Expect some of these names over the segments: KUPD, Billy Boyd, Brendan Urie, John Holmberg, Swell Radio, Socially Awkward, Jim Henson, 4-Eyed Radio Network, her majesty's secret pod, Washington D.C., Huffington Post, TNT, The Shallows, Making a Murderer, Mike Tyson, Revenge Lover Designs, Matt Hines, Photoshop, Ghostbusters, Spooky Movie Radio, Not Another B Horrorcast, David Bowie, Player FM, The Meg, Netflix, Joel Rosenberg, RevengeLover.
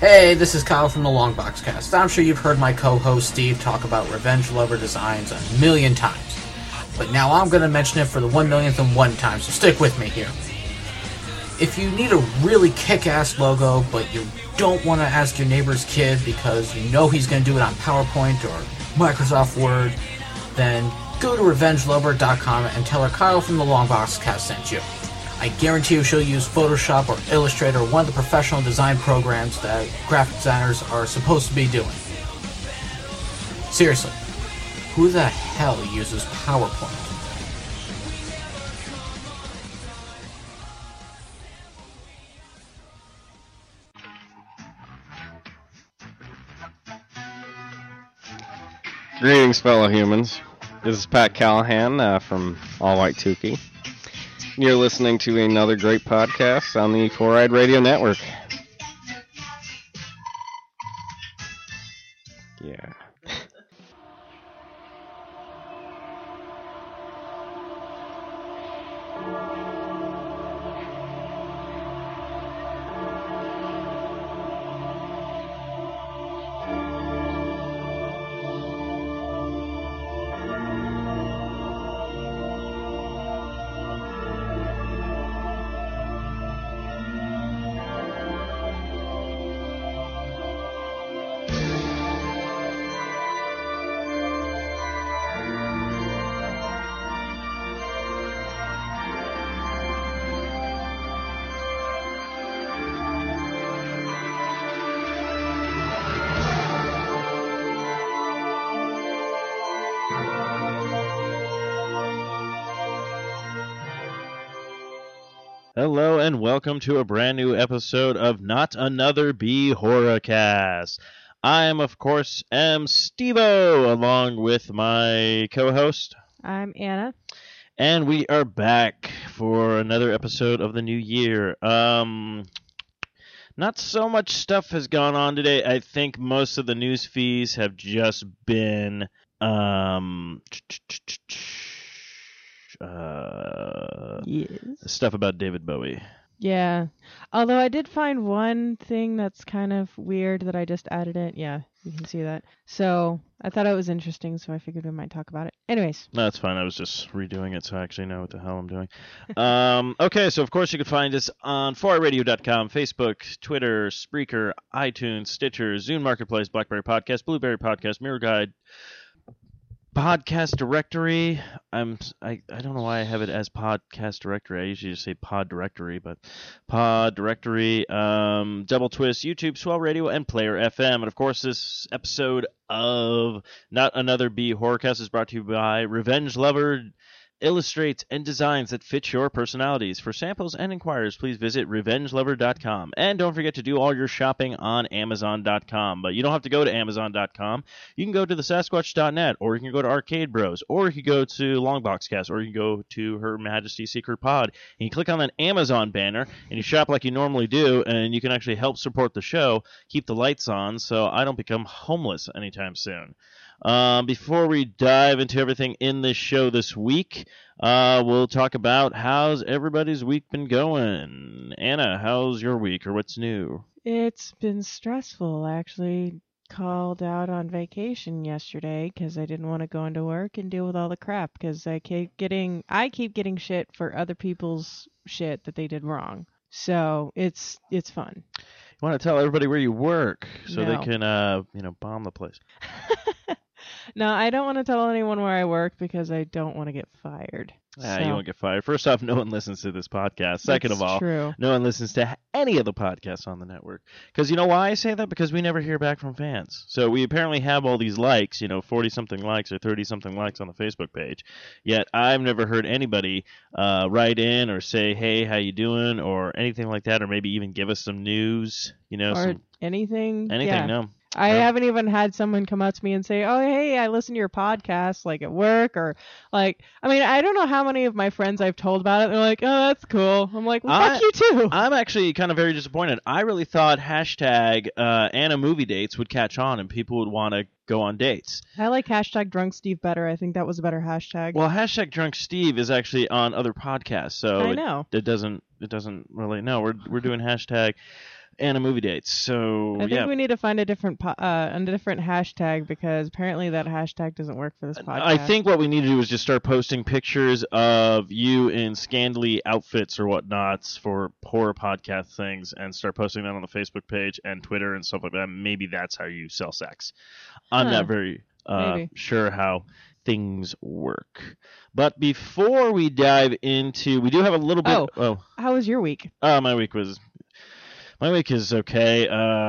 Hey, this is Kyle from the Longboxcast. I'm sure you've heard my co-host Steve talk about Revenge Lover Designs a million times, but now I'm going to mention it for the 1,000,001 time, so stick with me here. If you need a really kick-ass logo, but you don't want to ask your neighbor's kid because you know he's going to do it on PowerPoint or Microsoft Word, then go to RevengeLover.com and tell her Kyle from the Longboxcast sent you. I guarantee you she'll use Photoshop or Illustrator, one of the professional design programs that graphic designers are supposed to be doing. Seriously, who the hell uses PowerPoint? Greetings, fellow humans. This is Pat Callahan from All White Tookie. You're listening to another great podcast on the Four Eyed Radio Network. Yeah. Hello and welcome to a brand new episode of Not Another B Horrorcast. I am, of course, Steve-O, along with my co-host. I'm Anna. And we are back for another episode of the new year. Not so much stuff has gone on today. I think most of the news feeds have just been... yes. Stuff about David Bowie. Yeah. Although I did find one thing that's kind of weird that I just added in. Yeah, you can see that. So I thought it was interesting, so I figured we might talk about it. Anyways. No, that's fine. I was just redoing it, so I actually know what the hell I'm doing. Okay, so of course you can find us on 4iRadio.com, Facebook, Twitter, Spreaker, iTunes, Stitcher, Zune Marketplace, BlackBerry Podcast, Blueberry Podcast, Mirror Guide, Podcast Directory. I don't know why I have it as Podcast Directory. I usually just say Pod Directory, but Pod Directory, Double Twist, YouTube, Swell Radio, and Player FM. And of course, this episode of Not Another B Horrorcast is brought to you by Revenge Lover Illustrates and Designs that fit your personalities. For samples and inquiries, please visit RevengeLover.com. And don't forget to do all your shopping on Amazon.com. But you don't have to go to Amazon.com. You can go to the Sasquatch.net, or you can go to Arcade Bros, or you can go to Longboxcast, or you can go to Her Majesty's Secret Pod. And you click on that Amazon banner, and you shop like you normally do, and you can actually help support the show, keep the lights on, so I don't become homeless anytime soon. Before we dive into everything in this show this week, we'll talk about how's everybody's week been going. Anna, how's your week, or what's new? It's been stressful. I actually called out on vacation yesterday because I didn't want to go into work and deal with all the crap, because I keep getting shit for other people's shit that they did wrong. So it's fun. You want to tell everybody where you work so they can bomb the place. No, I don't want to tell anyone where I work because I don't want to get fired. You won't get fired. First off, no one listens to this podcast. Second of all, true. No one listens to any of the podcasts on the network. Because you know why I say that? Because we never hear back from fans. So we apparently have all these likes, 40-something likes or 30-something likes on the Facebook page. Yet I've never heard anybody write in or say, hey, how you doing? Or anything like that. Or maybe even give us some news. Anything. Anything, yeah. No. I haven't even had someone come up to me and say, oh, hey, I listen to your podcast, like, at work, or, like, I mean, I don't know how many of my friends I've told about it. They're like, oh, that's cool. I'm like, well, fuck you, too. I'm actually kind of very disappointed. I really thought hashtag Anna movie dates would catch on and people would want to go on dates. I like hashtag drunk Steve better. I think that was a better hashtag. Well, hashtag drunk Steve is actually on other podcasts, so I know. It doesn't really. No, we're doing hashtag Anna movie dates. So I think we need to find a different hashtag, because apparently that hashtag doesn't work for this podcast. I think what we need to do is just start posting pictures of you in scandally outfits or whatnots for horror podcast things, and start posting that on the Facebook page and Twitter and stuff like that. Maybe that's how you sell sex. I'm not very sure how things work. But before we dive into, we do have a little bit. Oh, how was your week? My week is okay.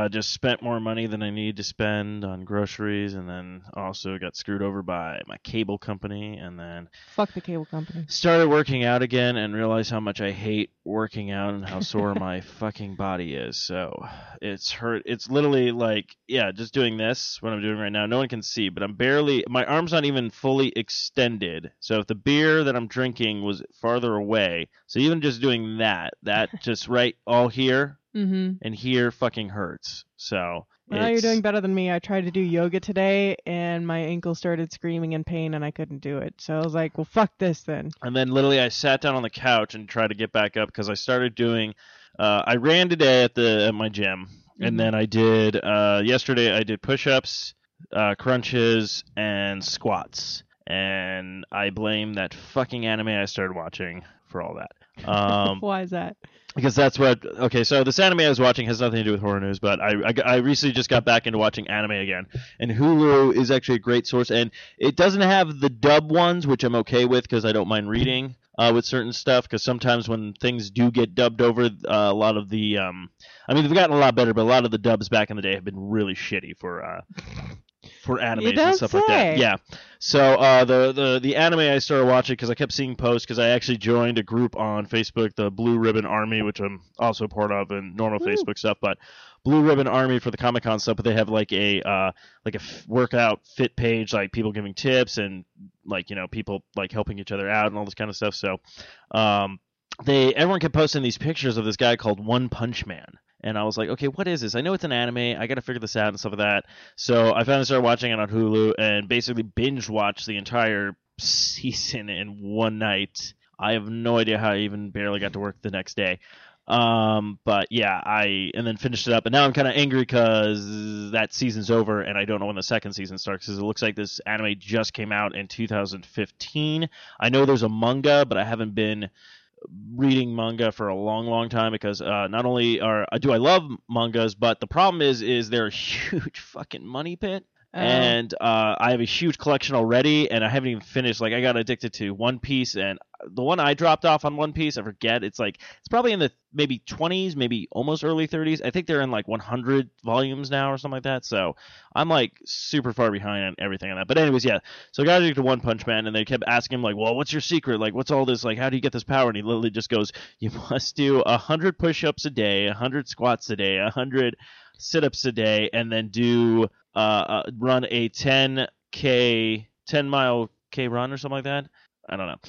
Just spent more money than I need to spend on groceries, and then also got screwed over by my cable company, and then fuck the cable company. Started working out again and realized how much I hate working out and how sore my fucking body is. So it's hurt. It's literally like, just doing this, what I'm doing right now. No one can see, but I'm barely, my arm's not even fully extended. So if the beer that I'm drinking was farther away, so even just doing that just right all here. Mm-hmm. And here fucking hurts. So you're doing better than me. I tried to do yoga today and my ankle started screaming in pain and I couldn't do it. So I was like, well, fuck this then. And then literally I sat down on the couch and tried to get back up, because I started doing I ran today at my gym. Mm-hmm. And then I did yesterday I did push-ups, crunches, and squats. And I blame that fucking anime I started watching for all that. Why is that? Because that's what... Okay, so this anime I was watching has nothing to do with horror news, but I recently just got back into watching anime again. And Hulu is actually a great source, and it doesn't have the dub ones, which I'm okay with because I don't mind reading with certain stuff, because sometimes when things do get dubbed over, a lot of the... I mean, they've gotten a lot better, but a lot of the dubs back in the day have been really shitty for animes and stuff like that. Yeah. So the anime I started watching, because I kept seeing posts, because I actually joined a group on Facebook, the Blue Ribbon Army, which I'm also part of, and normal Facebook stuff, but Blue Ribbon Army for the Comic-Con stuff. But they have like a workout fit page, like people giving tips and like, you know, people like helping each other out and all this kind of stuff. So everyone kept posting these pictures of this guy called One Punch Man. And I was like, okay, what is this? I know it's an anime. I got to figure this out and stuff like that. So I finally started watching it on Hulu and basically binge-watched the entire season in one night. I have no idea how I even barely got to work the next day. And then finished it up. And now I'm kind of angry because that season's over and I don't know when the second season starts, because it looks like this anime just came out in 2015. I know there's a manga, but I haven't been reading manga for a long time, because not only do I love mangas, but the problem is they're a huge fucking money pit. And I have a huge collection already, and I haven't even finished. Like, I got addicted to One Piece, and the one I dropped off on One Piece, I forget, it's probably in the maybe 20s, maybe almost early 30s. I think they're in like 100 volumes now or something like that. So I'm like super far behind on everything on that. But anyways, yeah. So I got addicted to One Punch Man, and they kept asking him like, well, what's your secret? Like, what's all this? Like, how do you get this power? And he literally just goes, you must do 100 push-ups a day, 100 squats a day, 100 sit-ups a day, and then do... run a 10 mile K run or something like that. I don't know.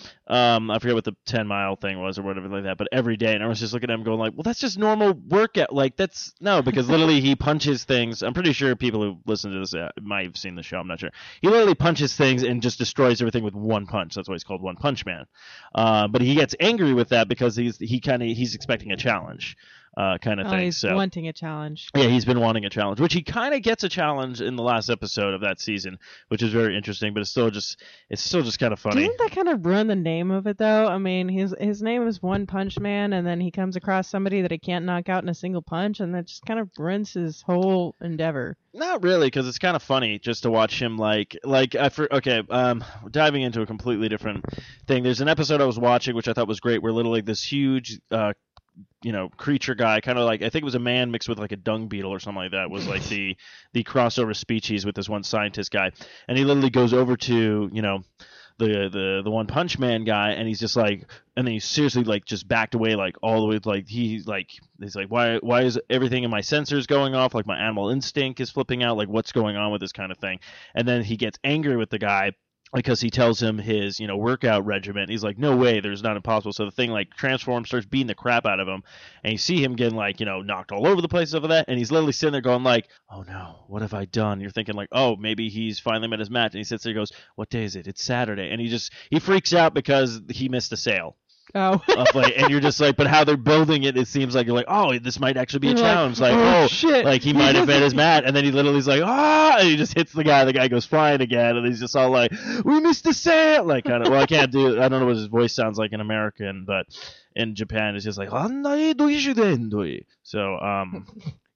I forget what the 10 mile thing was or whatever like that, but every day. And I was just looking at him going like, well, that's just normal workout. Like, that's no, because literally he punches things. I'm pretty sure people who listen to this might have seen the show. I'm not sure. He literally punches things and just destroys everything with one punch. That's why he's called One Punch Man. But he gets angry with that because he's expecting a challenge. Kind of thing. He's wanting a challenge. Yeah, he's been wanting a challenge, which he kind of gets a challenge in the last episode of that season, which is very interesting. But it's still just kind of funny. Didn't that kind of ruin the name of it though? I mean, his name is One Punch Man, and then he comes across somebody that he can't knock out in a single punch, and that just kind of ruins his whole endeavor. Not really, because it's kind of funny just to watch him diving into a completely different thing. There's an episode I was watching which I thought was great, where literally this huge creature guy, kind of like, I think it was a man mixed with like a dung beetle or something like that, was like the crossover species with this one scientist guy, and he literally goes over to the One Punch Man guy, and he's just like, and then he seriously like just backed away like all the way, like he's like why is everything in my sensors going off, like my animal instinct is flipping out, like what's going on with this kind of thing. And then he gets angry with the guy because he tells him his, workout regimen. He's like, no way, there's not impossible. So the thing, like, transforms, starts beating the crap out of him. And you see him getting, like, knocked all over the place over that. And he's literally sitting there going, like, oh, no, what have I done? You're thinking, like, oh, maybe he's finally met his match. And he sits there and goes, what day is it? It's Saturday. And he freaks out because he missed a sale. Oh. And you're just like, but how they're building it, it seems like you're like, oh, this might actually be a challenge. Like, oh, shit. Like, he might have hit his mat. And then he literally is like, ah, and he just hits the guy. The guy goes flying again. And he's just all like, we missed the sail. Like, kind of, well, I can't do it. I don't know what his voice sounds like in American, but in Japan, it's just like, so,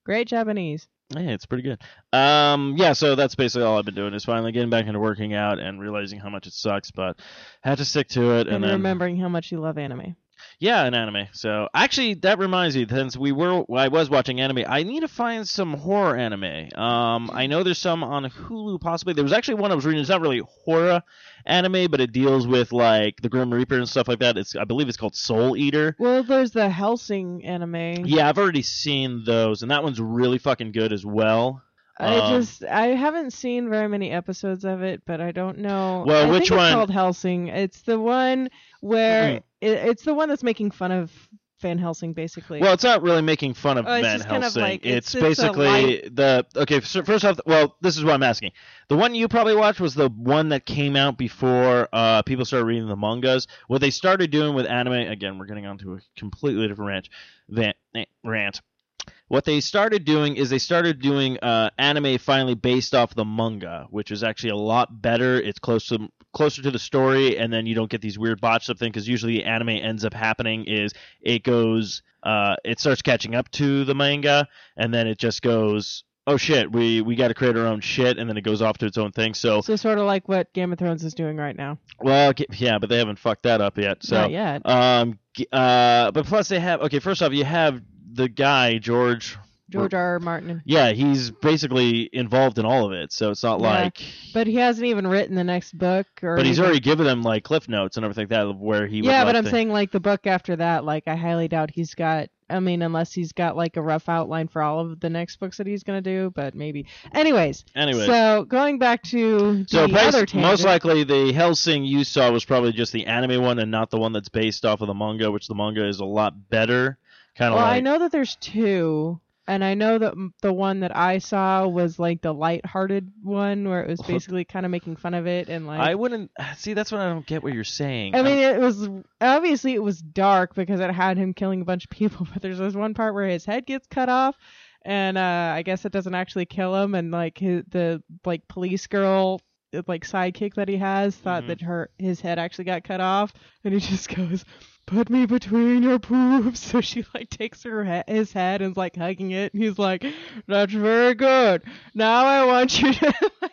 Great Japanese. Yeah, it's pretty good. Yeah, so that's basically all I've been doing is finally getting back into working out and realizing how much it sucks, but had to stick to it. And then remembering how much you love anime. Yeah, an anime. So actually, that reminds me. Since I was watching anime. I need to find some horror anime. I know there's some on Hulu. Possibly there was actually one I was reading. It's not really horror anime, but it deals with like the Grim Reaper and stuff like that. I believe it's called Soul Eater. Well, there's the Hellsing anime. Yeah, I've already seen those, and that one's really fucking good as well. I haven't seen very many episodes of it, but I don't know. Well, which one? It's called Hellsing. It's the one where it's the one that's making fun of Van Helsing, basically. Well, it's not really making fun of Van Helsing. Kind of like, it's basically So first off, well, this is what I'm asking. The one you probably watched was the one that came out before people started reading the mangas. What they started doing with anime, again, we're getting onto a completely different rant. What they started doing is they started doing anime finally based off the manga, which is actually a lot better. It's closer to the story, and then you don't get these weird botched up things, because usually the anime ends up happening is it goes it starts catching up to the manga, and then it just goes, oh shit, we got to create our own shit, and then it goes off to its own thing. So sort of like what Game of Thrones is doing right now. Well, yeah, but they haven't fucked that up yet. So, not yet. But plus they have first off, you have the guy George R. R. Martin. Yeah, he's basically involved in all of it, so it's not like. But he hasn't even written the next book, or. But he's already given them like cliff notes and everything like that, of where he. Yeah, but I'm saying like the book after that, like I highly doubt he's got. I mean, unless he's got like a rough outline for all of the next books that he's going to do, but maybe. Anyways. So going back to other tangent. Most likely the Hellsing you saw was probably just the anime one and not the one that's based off of the manga, which the manga is a lot better. I know that there's two, and I know that the one that I saw was like the lighthearted one, where it was basically kind of making fun of it, and like I wouldn't see. That's what I don't get what you're saying. I mean, it was obviously dark because it had him killing a bunch of people, but there's this one part where his head gets cut off, and I guess it doesn't actually kill him, and like the police girl. Like sidekick that he has thought that his head actually got cut off, and he just goes, "Put me between your poops." So she like takes his head and is like hugging it, and he's like, "That's very good. Now I want you to." Like,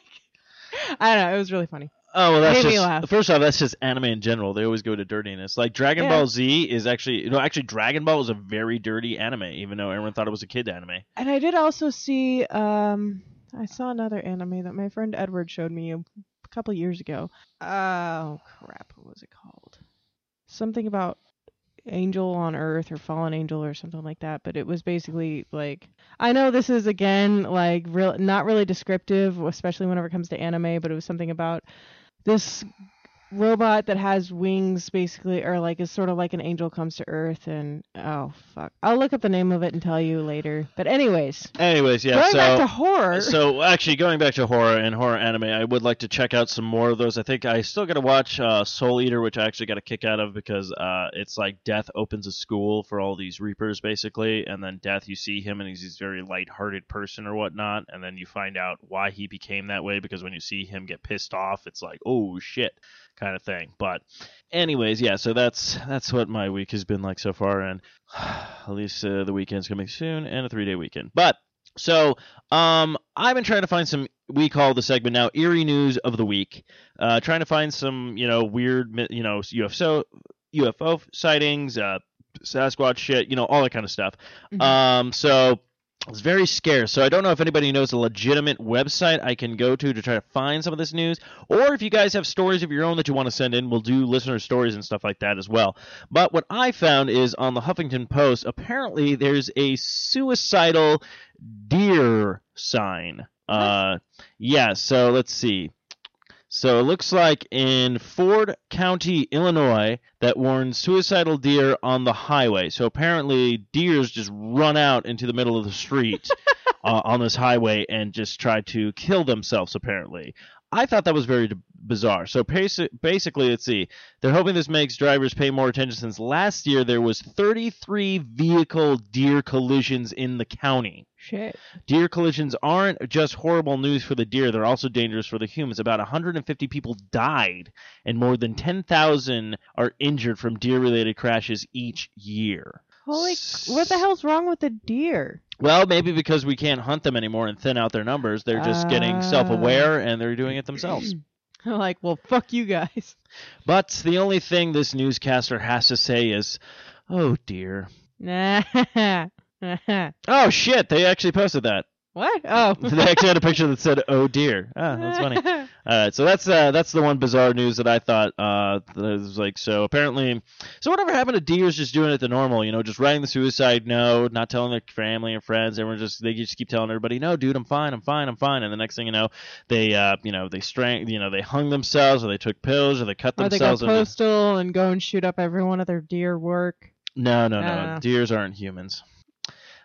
I don't know. It was really funny. Oh, well, that's just first off, that's just anime in general. They always go to dirtiness. Like Dragon Ball Z is actually Dragon Ball is a very dirty anime, even though everyone thought it was a kid anime. And I did also see I saw another anime that my friend Edward showed me a couple years ago. Oh, crap. What was it called? Something about Angel on Earth or Fallen Angel or something like that. But it was basically like... I know this is, again, like not really descriptive, especially whenever it comes to anime. But it was something about this robot that has wings, basically, or like is sort of like an angel comes to Earth, and oh fuck, I'll look up the name of it and tell you later. But anyways, yeah. Going back to horror. So actually, going back to horror and horror anime, I would like to check out some more of those. I think I still got to watch Soul Eater, which I actually got a kick out of because it's like Death opens a school for all these Reapers, basically, and then Death, you see him, and he's this very lighthearted person or whatnot, and then you find out why he became that way because when you see him get pissed off, it's like, oh shit. Kind of thing. But anyways, yeah, so that's what my week has been like so far, and at least the weekend's coming soon and a 3-day weekend. But so I've been trying to find some, we call the segment now eerie news of the week, trying to find some weird UFO sightings, Sasquatch shit, all that kind of stuff. So it's very scarce, so I don't know if anybody knows a legitimate website I can go to try to find some of this news, or if you guys have stories of your own that you want to send in, we'll do listener stories and stuff like that as well. But what I found is on the Huffington Post, apparently there's a suicidal deer sign. Yeah, so let's see. So it looks like in Ford County, Illinois, that warns suicidal deer on the highway. So apparently deers just run out into the middle of the street on this highway and just try to kill themselves, apparently. I thought that was very bizarre. So basically, let's see. They're hoping this makes drivers pay more attention, since last year there was 33 vehicle deer collisions in the county. Shit. Deer collisions aren't just horrible news for the deer. They're also dangerous for the humans. About 150 people died and more than 10,000 are injured from deer-related crashes each year. Holy, what the hell's wrong with the deer? Well, maybe because we can't hunt them anymore and thin out their numbers, they're just getting self-aware and they're doing it themselves. Like, well, fuck you guys. But the only thing this newscaster has to say is, oh dear. Oh shit, they actually posted that. What? Oh. They actually had a picture that said, oh dear. Ah, that's funny. All right, so that's the one bizarre news that I thought that was like, so apparently, so whatever happened to deers just doing it the normal, you know, just writing the suicide note, not telling their family and friends, they just keep telling everybody, no, dude, I'm fine, and the next thing you know, they hung themselves, or they took pills, or they cut themselves. Or they go postal and go and shoot up everyone at their deer work. No. Deers aren't humans.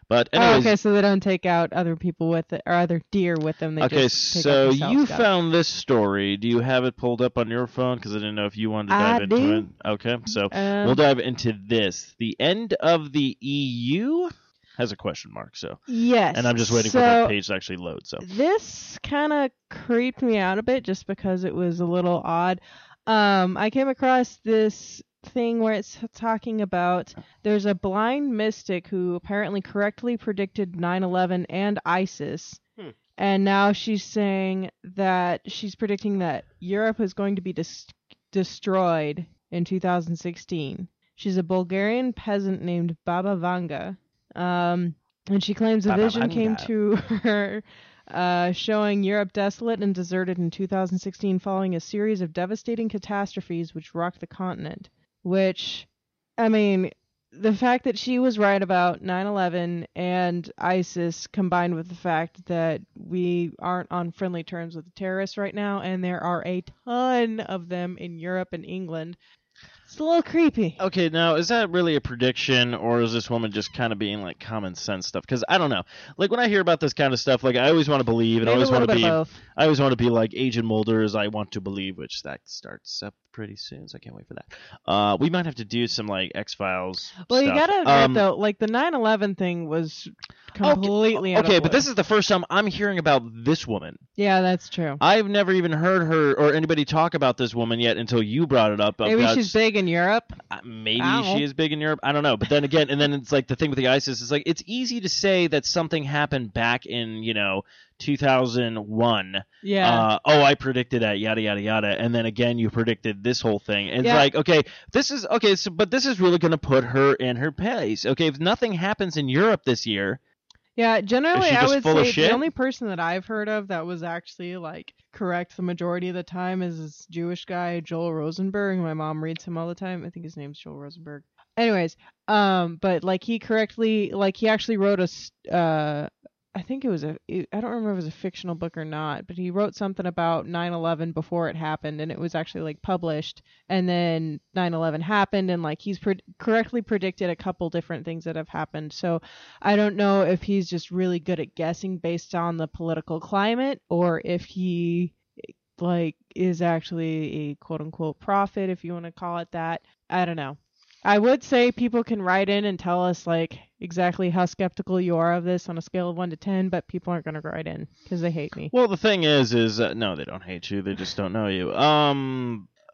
But anyways, okay, so they don't take out other people with it, or other deer with them. They just take out themselves. Okay, so you found this story. Do you have it pulled up on your phone? Because I didn't know if you wanted to dive into it. Okay, so we'll dive into this. The end of the EU has a question mark. So yes, and I'm just waiting for that page to actually load. So this kind of creeped me out a bit, just because it was a little odd. I came across this thing where it's talking about there's a blind mystic who apparently correctly predicted 9/11 and ISIS, and now she's saying that she's predicting that Europe is going to be destroyed in 2016. She's a Bulgarian peasant named Baba Vanga, and she claims a vision came to her showing Europe desolate and deserted in 2016 following a series of devastating catastrophes which rocked the continent. Which, I mean, the fact that she was right about 9/11 and ISIS, combined with the fact that we aren't on friendly terms with the terrorists right now, and there are a ton of them in Europe and England, it's a little creepy. Okay, now, is that really a prediction, or is this woman just kind of being, like, common sense stuff? Because I don't know. Like, when I hear about this kind of stuff, like, I always want to believe, and I always want to be like Agent Mulder's I Want to Believe, which that starts up pretty soon, so I can't wait for that. We might have to do some, like, X-Files stuff. You gotta admit, though, like, the 9/11 thing was completely out of but this is the first time I'm hearing about this woman. Yeah, that's true. I've never even heard her or anybody talk about this woman yet until you brought it up. Maybe she's big in Europe. Maybe she is big in Europe. I don't know. But then again, and then it's like the thing with the ISIS is like, it's easy to say that something happened back in, 2001. Yeah. I predicted that, yada yada yada, and then again you predicted this whole thing. And it's like, okay, this is okay. So, but this is really going to put her in her place. Okay, if nothing happens in Europe this year. Yeah, generally I would say the only person that I've heard of that was actually like correct the majority of the time is this Jewish guy Joel Rosenberg. My mom reads him all the time. I think his name's Joel Rosenberg. Anyways, but like he actually wrote a I think it was I don't remember if it was a fictional book or not, but he wrote something about 9/11 before it happened, and it was actually like published, and then 9/11 happened, and like he's correctly predicted a couple different things that have happened. So I don't know if he's just really good at guessing based on the political climate, or if he like is actually a quote unquote prophet, if you want to call it that. I don't know. I would say people can write in and tell us like exactly how skeptical you are of this on a scale of 1 to 10, but people aren't going to write in because they hate me. Well, the thing is no, they don't hate you. They just don't know you.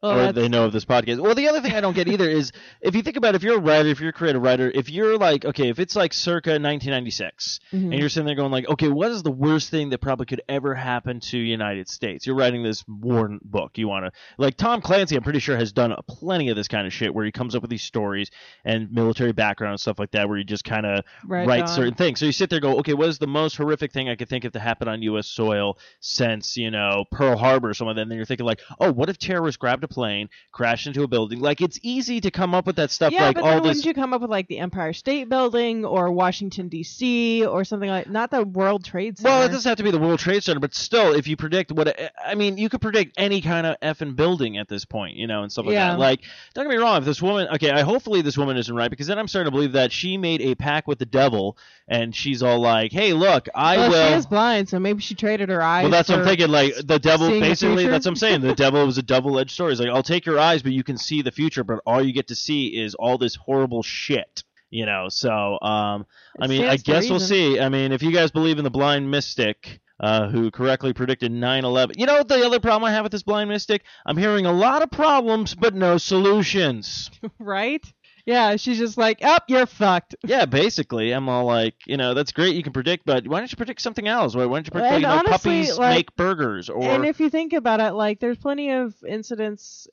Or they know of this podcast. Well, the other thing I don't get either is if you think about it, if you're a writer, if you're a creative writer, if you're like, okay, if it's like circa 1996 and you're sitting there going like, okay, what is the worst thing that probably could ever happen to United States? You're writing this war book. You want to like Tom Clancy, I'm pretty sure has done plenty of this kind of shit where he comes up with these stories and military background and stuff like that, where he just kind of writes certain things. So you sit there and go, okay, what is the most horrific thing I could think of to happen on U.S. soil since, Pearl Harbor or something? And then you're thinking like, oh, what if terrorists grabbed a plane, crashed into a building. Like, it's easy to come up with that stuff. Yeah, like, but then all wouldn't you come up with, like, the Empire State Building or Washington, D.C. or something like that? Not the World Trade Center. Well, it doesn't have to be the World Trade Center, but still, if you predict what... I mean, you could predict any kind of effing building at this point, you know, and stuff like that. Like, don't get me wrong, if this woman... Okay, hopefully this woman isn't right, because then I'm starting to believe that she made a pact with the devil, and she's all like, hey, look, Well, she is blind, so maybe she traded her eyes. Well, that's what I'm thinking. Like, the devil, basically, that's what I'm saying. The devil was a double-edged sword. It's like, I'll take your eyes, but you can see the future, but all you get to see is all this horrible shit. You know, so, I mean, I guess we'll see. I mean, if you guys believe in the blind mystic... who correctly predicted 9/11. You know, the other problem I have with this blind mystic? I'm hearing a lot of problems, but no solutions. Right? Yeah, she's just like, oh, you're fucked. Yeah, basically. I'm all like, you know, that's great you can predict, but why don't you predict something else? Why don't you predict, and you know, honestly, puppies like, make burgers? Or... And if you think about it, like, there's plenty of instances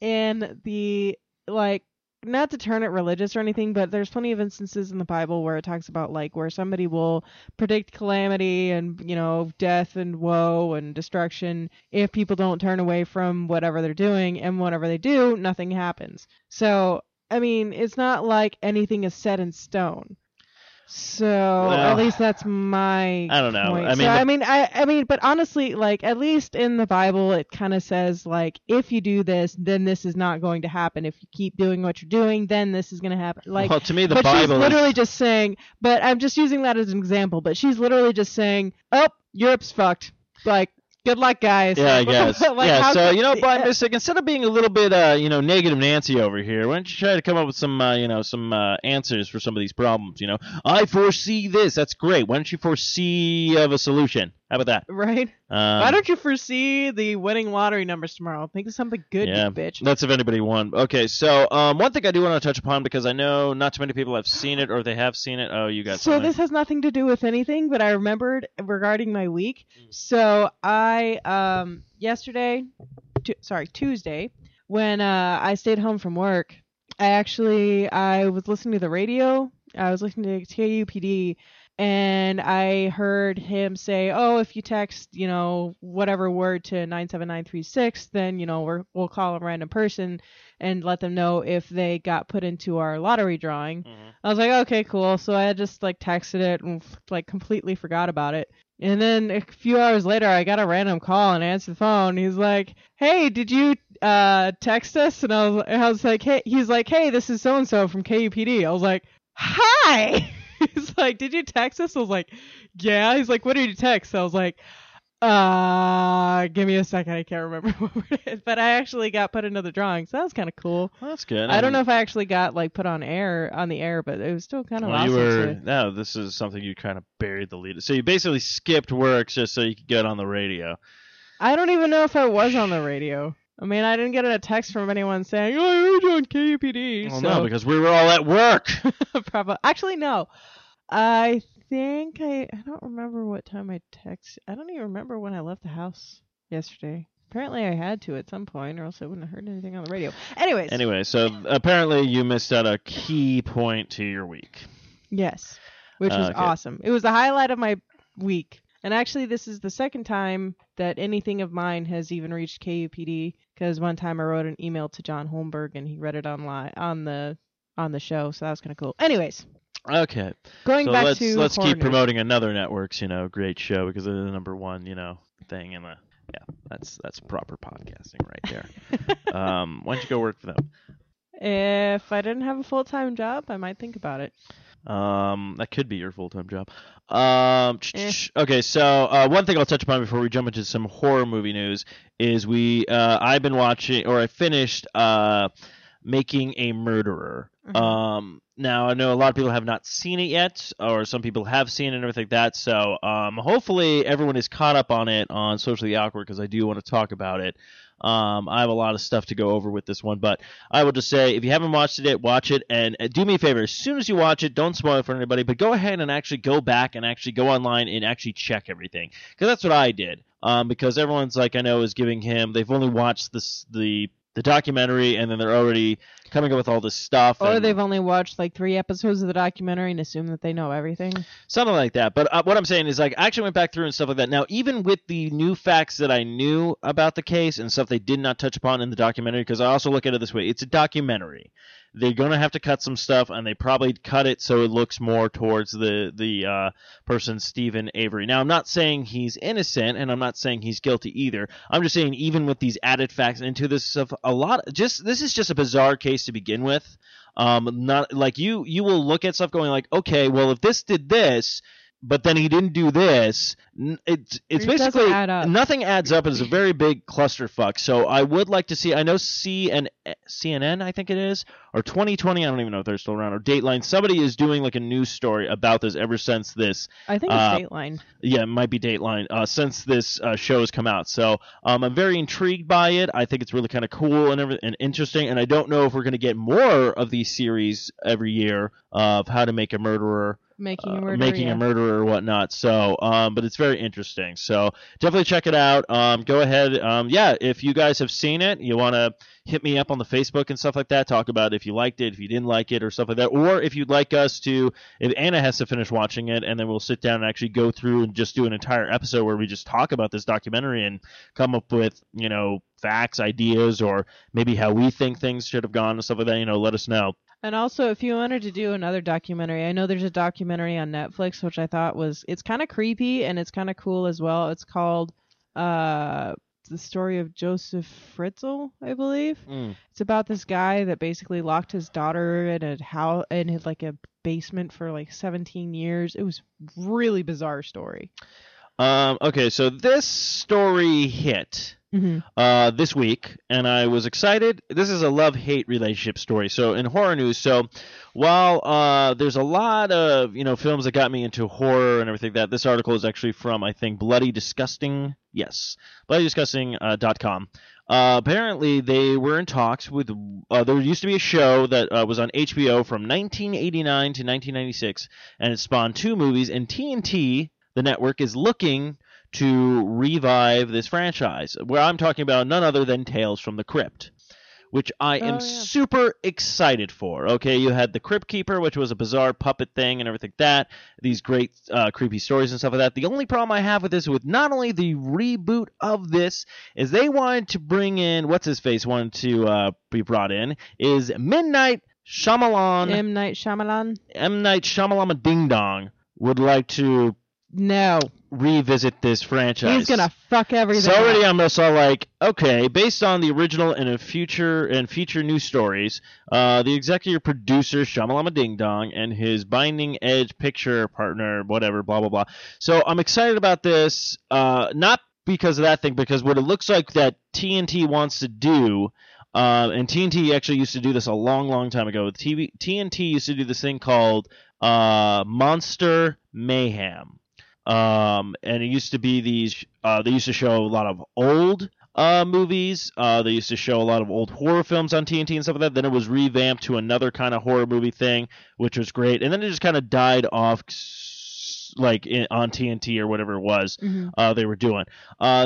in the, like, not to turn it religious or anything, but there's plenty of instances in the Bible where it talks about, like, where somebody will predict calamity and, you know, death and woe and destruction if people don't turn away from whatever they're doing, and whatever they do, nothing happens. So, I mean, it's not like anything is set in stone. So, at least that's my I don't know. Point. I mean, so, I mean, but honestly, like, at least in the Bible, it kind of says, like, if you do this, then this is not going to happen. If you keep doing what you're doing, then this is going to happen. Like, well, to me, the Bible is literally just saying, but I'm just using that as an example, but she's literally just saying, oh, Europe's fucked. Like, good luck, guys. Yeah, I guess. Like, yeah, so, you know, blind mystic, instead of being a little bit, you know, negative Nancy over here, why don't you try to come up with some, you know, some answers for some of these problems, you know? I foresee this. That's great. Why don't you foresee of a solution? How about that? Right. Why don't you foresee the winning lottery numbers tomorrow? Think of something good, you bitch. That's if anybody won. Okay, so one thing I do want to touch upon, because I know not too many people have seen it, or they have seen it. Oh, you got something. So this has nothing to do with anything, but I remembered regarding my week. So I, Tuesday, when I stayed home from work, I was listening to the radio. I was listening to KUPD. And I heard him say, oh, if you text, you know, whatever word to 97936, then, you know, we'll call a random person and let them know if they got put into our lottery drawing. Mm-hmm. I was like, okay, cool. So I just, like, texted it and, like, completely forgot about it. And then a few hours later, I got a random call and I answered the phone. He's like, hey, did you text us? And I was like, hey, he's like, hey, this is so-and-so from KUPD. I was like, hi. He's like, did you text us? I was like, yeah. He's like, what did you text? I was like, give me a second. I can't remember what it is. But I actually got put into the drawing, so that was kind of cool. Well, that's good. I don't know if I actually got, like, put on the air, but it was still kind of awesome. No, this is something you kind of buried the lead. So you basically skipped work just so you could get on the radio. I don't even know if I was on the radio. I mean, I didn't get a text from anyone saying, oh, you're doing KUPD. Well, no, because we were all at work. Probably. Actually, no. I think I don't remember what time I texted. I don't even remember when I left the house yesterday. Apparently I had to at some point, or else I wouldn't have heard anything on the radio. Anyway, so apparently you missed out a key point to your week. Yes, which was awesome. It was the highlight of my week. And actually, this is the second time that anything of mine has even reached KUPD, because one time I wrote an email to John Holmberg and he read it online on the show, so that was kind of cool. Anyways. Okay. Let's keep promoting another network's, you know, great show, because they're the number one, you know, thing in the that's proper podcasting right there. Why don't you go work for them? If I didn't have a full-time job, I might think about it. That could be your full-time job. Okay, so one thing I'll touch upon before we jump into some horror movie news is I've been watching, or I finished Making a Murderer. Mm-hmm. Now, I know a lot of people have not seen it yet, or some people have seen it and everything like that, so hopefully everyone is caught up on it on Socially Awkward, because I do want to talk about it. I have a lot of stuff to go over with this one, but I will just say, if you haven't watched it yet, watch it, and do me a favor, as soon as you watch it, don't spoil it for anybody, but go ahead and actually go back and actually go online and actually check everything, because that's what I did, because everyone's, like, I know, is giving him, they've only watched the documentary, and then they're already coming up with all this stuff. Or they've only watched like 3 episodes of the documentary and assume that they know everything. Something like that. But what I'm saying is, like, I actually went back through and stuff like that. Now, even with the new facts that I knew about the case and stuff they did not touch upon in the documentary, because I also look at it this way. It's a documentary. They're going to have to cut some stuff, and they probably cut it so it looks more towards the person, Stephen Avery. Now, I'm not saying he's innocent, and I'm not saying he's guilty either. I'm just saying even with these added facts into this stuff, this is just a bizarre case to begin with. Not like you will look at stuff going like, okay, well, if this did this, but then he didn't do this. It's basically nothing adds up. It's a very big clusterfuck. So I would like to see. I know CNN, I think it is, or 2020. I don't even know if they're still around, or Dateline. Somebody is doing like a news story about this ever since this. I think it's Dateline. Yeah, it might be Dateline since this show has come out. So I'm very intrigued by it. I think it's really kind of cool and interesting. And I don't know if we're going to get more of these series every year of How to Make a Murderer. Making a Murderer or whatnot. So, but it's very interesting. So definitely check it out. Go ahead. If you guys have seen it, you want to hit me up on the Facebook and stuff like that. Talk about if you liked it, if you didn't like it, or stuff like that. Or if you'd like us to, if Anna has to finish watching it, and then we'll sit down and actually go through and just do an entire episode where we just talk about this documentary and come up with, facts, ideas, or maybe how we think things should have gone and stuff like that. Let us know. And also, if you wanted to do another documentary, I know there's a documentary on Netflix, which I thought it's kind of creepy and it's kind of cool as well. It's called The Story of Joseph Fritzl, I believe. Mm. It's about this guy that basically locked his daughter in a house, in his, like, a basement for like 17 years. It was really bizarre story. Okay, so this story hit this week, and I was excited. This is a love-hate relationship story. So in horror news, so while there's a lot of films that got me into horror and everything, that this article is actually from, I think, Bloody Disgusting. Yes, bloodydisgusting.com. Apparently, they were in talks with there used to be a show that was on HBO from 1989 to 1996, and it spawned 2 movies, and TNT, the network, is looking to revive this franchise, where I'm talking about none other than Tales from the Crypt, which I am super excited for. Okay, you had the Crypt Keeper, which was a bizarre puppet thing and everything like that, these great creepy stories and stuff like that. The only problem I have with this, with not only the reboot of this, is they wanted to bring in, what's-his-face wanted to be brought in, is M. Night Shyamalan. M. Night Shyamalan Ding Dong would like to... No. Revisit this franchise. He's gonna fuck everything. So already I'm just all like, okay, based on the original and future news stories, the executive producer Shyamalama Ding Dong and his Binding Edge picture partner, whatever, blah blah blah. So I'm excited about this, not because of that thing, because what it looks like that TNT wants to do. And TNT actually used to do this a long, long time ago. TNT used to do this thing called Monster Mayhem. And it used to be these they used to show a lot of old movies. They used to show a lot of old horror films on TNT and stuff like that. Then it was revamped to another kind of horror movie thing, which was great. And then it just kind of died off, like on TNT or whatever it was they were doing.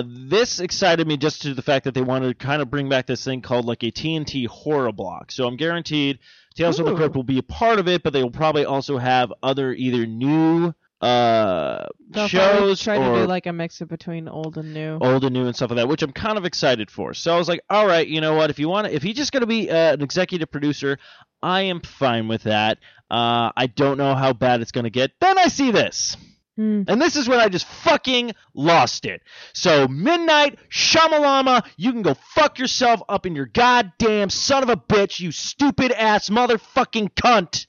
This excited me just to the fact that they wanted to kind of bring back this thing called like a TNT horror block. So I'm guaranteed Tales from the Crypt will be a part of it, but they will probably also have other either new shows try to do like a mix of between old and new and stuff like that, which I'm kind of excited for. So I was like, all right, you know what, if he's just going to be an executive producer, I am fine with that. I don't know how bad it's going to get. Then I see this and this is when I just fucking lost it. So Midnight Shyamalama, you can go fuck yourself up in your goddamn son of a bitch, you stupid ass motherfucking cunt.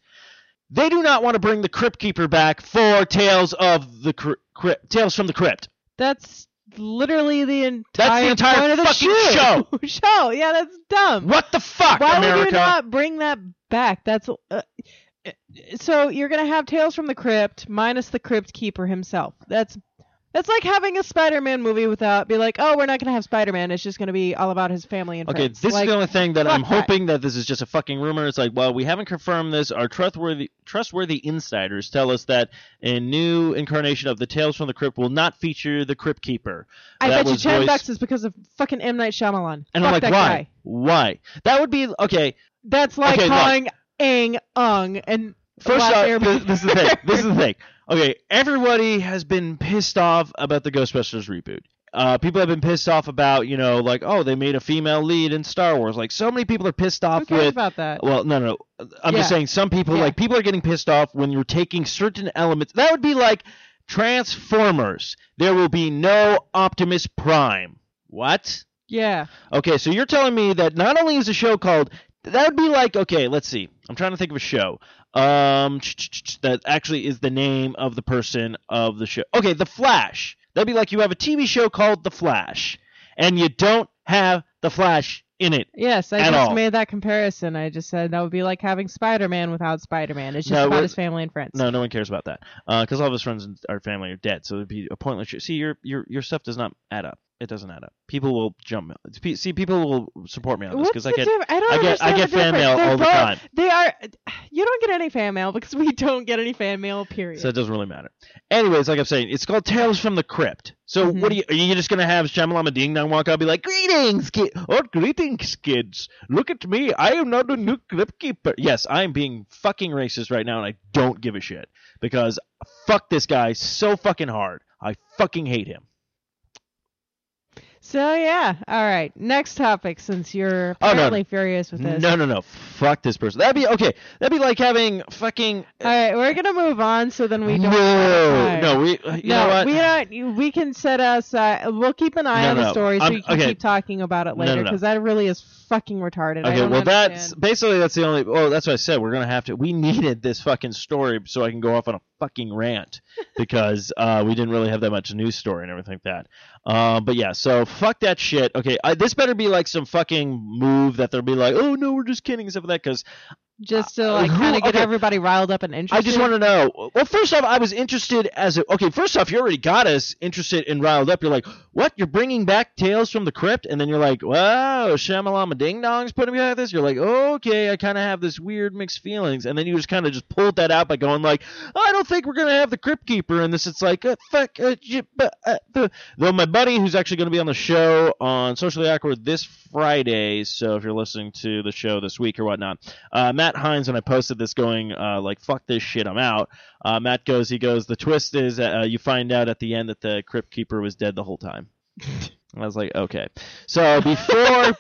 They do not want to bring the Crypt Keeper back for Tales from the Crypt. That's literally the entire point of the fucking show. Yeah, that's dumb. What the fuck, America? Why would you not bring that back? That's so you're gonna have Tales from the Crypt minus the Crypt Keeper himself. That's like having a Spider-Man movie without be like, oh, we're not going to have Spider-Man. It's just going to be all about his family and friends. Okay, this is the only thing that I'm hoping that this is just a fucking rumor. It's like, well, we haven't confirmed this. Our trustworthy insiders tell us that a new incarnation of the Tales from the Crypt will not feature the Crypt Keeper. I bet you $10 is because of fucking M. Night Shyamalan. And I'm like, why? That would be – okay – That's like calling Aang Ung and first off, this is the thing. This is the thing. Okay, everybody has been pissed off about the Ghostbusters reboot. People have been pissed off about, you know, like, oh, they made a female lead in Star Wars. Like, so many people are pissed off with... about that? Well, no. I'm just saying some people, like, people are getting pissed off when you're taking certain elements. That would be like Transformers. There will be no Optimus Prime. What? Yeah. Okay, so you're telling me that not only is a show called... That would be like, okay, let's see. I'm trying to think of a show that actually is the name of the person of the show. Okay, The Flash. That'd be like you have a TV show called The Flash, and you don't have The Flash in it. Yes, I just made that comparison. I just said that would be like having Spider-Man without Spider-Man. It's just about his family and friends. No, no one cares about that because all of his friends and our family are dead, so it'd be a pointless show. See, your stuff does not add up. It doesn't add up. People will jump. See, people will support me on this because I get fan mail all the time. You don't get any fan mail because we don't get any fan mail, period. So it doesn't really matter. Anyways, like I'm saying, it's called Tales from the Crypt. So what are you just going to have Shyamalan Ding Dong walk out and be like, greetings, kids. Look at me. I am not a new Crypt Keeper. Yes, I am being fucking racist right now, and I don't give a shit because fuck this guy so fucking hard. I fucking hate him. So, yeah. All right. Next topic, since you're apparently furious with this. No. Fuck this person. That'd be like having fucking... All right. We're going to move on so then we don't... We can set us... We'll keep an eye on the story so we can keep talking about it later because that really is fucking retarded. Okay, that's the only... Oh, that's what I said. We're going to have to... We needed this fucking story so I can go off on a fucking rant because we didn't really have that much news story and everything like that. But yeah, so fuck that shit. Okay, this better be like some fucking move that they'll be like, oh no, we're just kidding and stuff like that because... Just to like kind of get everybody riled up and interested. I just want to know. Well, first off, I was interested first off, you already got us interested and riled up. You're like, what? You're bringing back Tales from the Crypt? And then you're like, wow, Shyamalama Ding Dong's putting me like this? You're like, okay, I kind of have this weird mixed feelings. And then you just kind of just pulled that out by going like, I don't think we're going to have the Crypt Keeper in this. It's like, though my buddy who's actually going to be on the show on Socially Awkward this Friday, so if you're listening to the show this week or whatnot, Matt Hines, when I posted this going like, fuck this shit, I'm out, Matt goes, the twist is you find out at the end that the Crypt Keeper was dead the whole time. And I was like, okay. So before...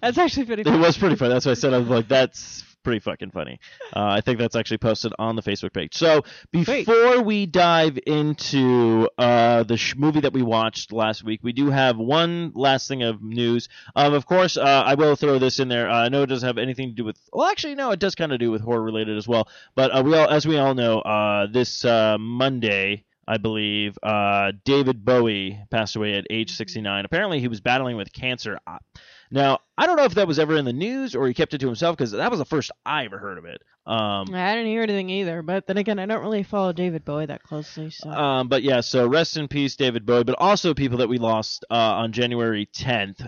That's actually pretty funny. It was pretty funny. That's what I said. I was like, that's pretty fucking funny. I think that's actually posted on the Facebook page. So before we dive into the movie that we watched last week, we do have one last thing of news. Of course, I will throw this in there. I know it doesn't have anything to do with... Well, actually, no, it does kind of do with horror related as well. But as we all know, this Monday... I believe David Bowie passed away at age 69. Apparently, he was battling with cancer. Now, I don't know if that was ever in the news or he kept it to himself because that was the first I ever heard of it. I didn't hear anything either, but then again, I don't really follow David Bowie that closely. So. But yeah, so rest in peace, David Bowie, but also people that we lost on January 10th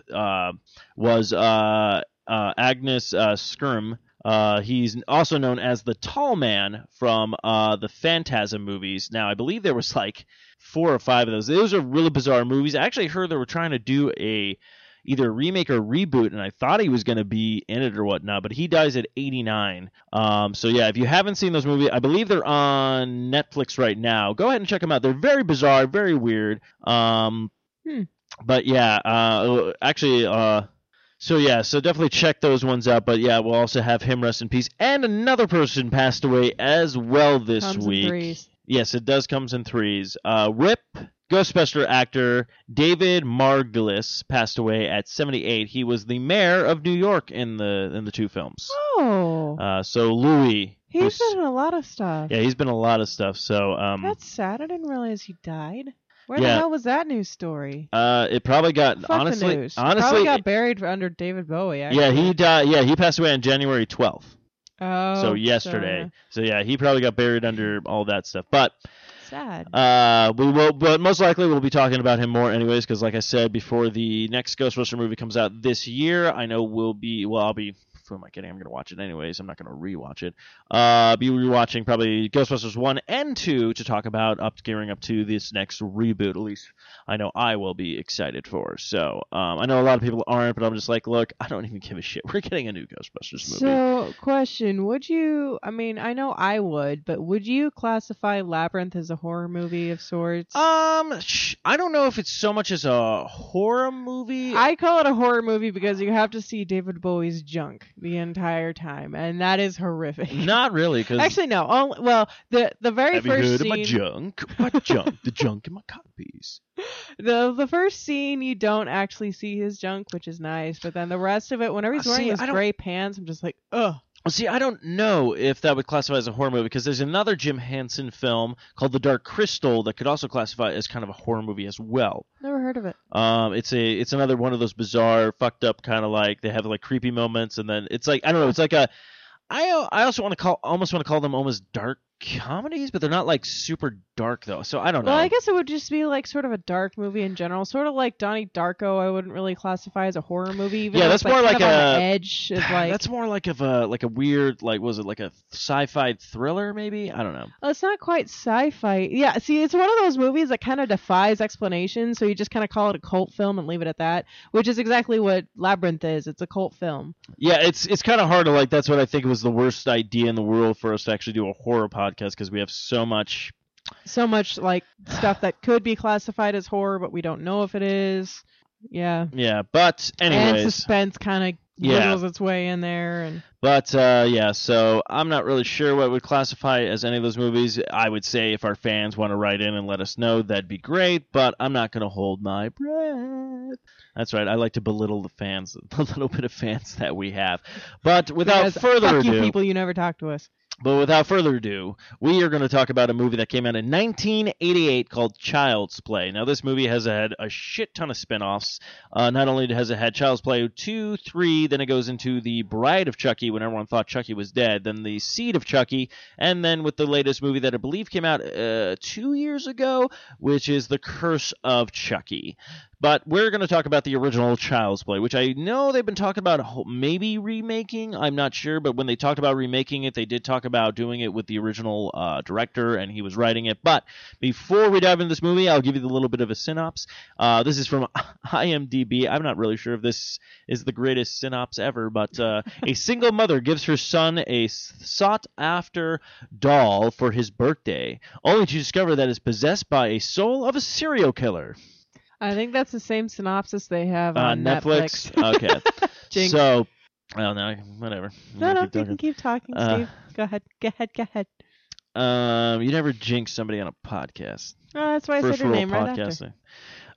was Agnes Skirm. He's also known as the Tall Man from the Phantasm movies. Now, I believe there was like 4 or 5 of those. Those are really bizarre movies. I actually heard they were trying to do either a remake or reboot, and I thought he was going to be in it or whatnot, but he dies at 89. So yeah, if you haven't seen those movies, I believe they're on Netflix right now. Go ahead and check them out. They're very bizarre, very weird. But yeah, actually... So, yeah, so definitely check those ones out. But, yeah, we'll also have him rest in peace. And another person passed away as well this week. Comes in threes. Yes, it does comes in threes. RIP Ghostbuster actor David Margulis passed away at 78. He was the mayor of New York in the 2 films. Oh. So, Louis. He's been in a lot of stuff. Yeah, he's been in a lot of stuff. So that's sad. I didn't realize he died. Where the hell was that news story? It probably got honestly got buried under David Bowie. Actually. Yeah, he died. Yeah, he passed away on January 12th. Oh, so yesterday. So yeah, he probably got buried under all that stuff. But sad. We will, but most likely we'll be talking about him more anyways, because like I said, before the next Ghostbuster movie comes out this year, I know I'll be who am I kidding? I'm going to watch it anyways. I'm not going to rewatch it. Be rewatching probably Ghostbusters 1 and 2 to talk about gearing up to this next reboot. At least I know I will be excited for. So I know a lot of people aren't, but I'm just like, look, I don't even give a shit. We're getting a new Ghostbusters movie. So question, would you, I mean, I know I would, but would you classify Labyrinth as a horror movie of sorts? I don't know if it's so much as a horror movie. I call it a horror movie because you have to see David Bowie's junk the entire time, and that is horrific. Not really, because actually no. All, well, the very have first you heard scene. Of my junk, the junk in my copies. The first scene you don't actually see his junk, which is nice, but then the rest of it, whenever he's wearing his gray pants, I'm just like, ugh. See, I don't know if that would classify as a horror movie, because there's another Jim Henson film called The Dark Crystal that could also classify as kind of a horror movie as well. Never heard of it. It's another one of those bizarre, fucked up kind of like they have like creepy moments, and then it's like I don't know, it's like a I also want to call them almost dark comedies, but they're not like super dark though, so I don't know. Well, I guess it would just be like sort of a dark movie in general, sort of like Donnie Darko. I wouldn't really classify as a horror movie. Even yeah, that's more like a edge. Like that's more like of a weird like was it like a sci-fi thriller maybe? I don't know. Well, it's not quite sci-fi. Yeah, see, it's one of those movies that kind of defies explanation, so you just kind of call it a cult film and leave it at that, which is exactly what Labyrinth is. It's a cult film. Yeah, it's kind of hard to like. That's what I think was the worst idea in the world for us to actually do a horror podcast, because we have so much like stuff that could be classified as horror, but we don't know if it is. Yeah But anyways, and suspense kind of whittles its way in there, and so I'm not really sure what would classify as any of those movies. I would say if our fans want to write in and let us know, that'd be great, but I'm not gonna hold my breath. That's right. I like to belittle the fans, the little bit of fans that we have. But without further ado, you people, you never talk to us. But without further ado, we are going to talk about a movie that came out in 1988 called Child's Play. Now, this movie has had a shit ton of spinoffs. Not only has it had Child's Play 2, 3, then it goes into The Bride of Chucky when everyone thought Chucky was dead, then The Seed of Chucky, and then with the latest movie that I believe came out 2 years ago, which is The Curse of Chucky. But we're going to talk about the original Child's Play, which I know they've been talking about maybe remaking. I'm not sure, but when they talked about remaking it, they did talk about doing it with the original director, and he was writing it. But before we dive into this movie, I'll give you a little bit of a synopsis. This is from IMDb. I'm not really sure if this is the greatest synopsis ever, but a single mother gives her son a sought-after doll for his birthday, only to discover that it's possessed by a soul of a serial killer. I think that's the same synopsis they have on Netflix. Okay. Jinx. So, well, no, whatever. No, you can keep talking, Steve. Go ahead. You never jinx somebody on a podcast. Oh, that's why I said her name right after.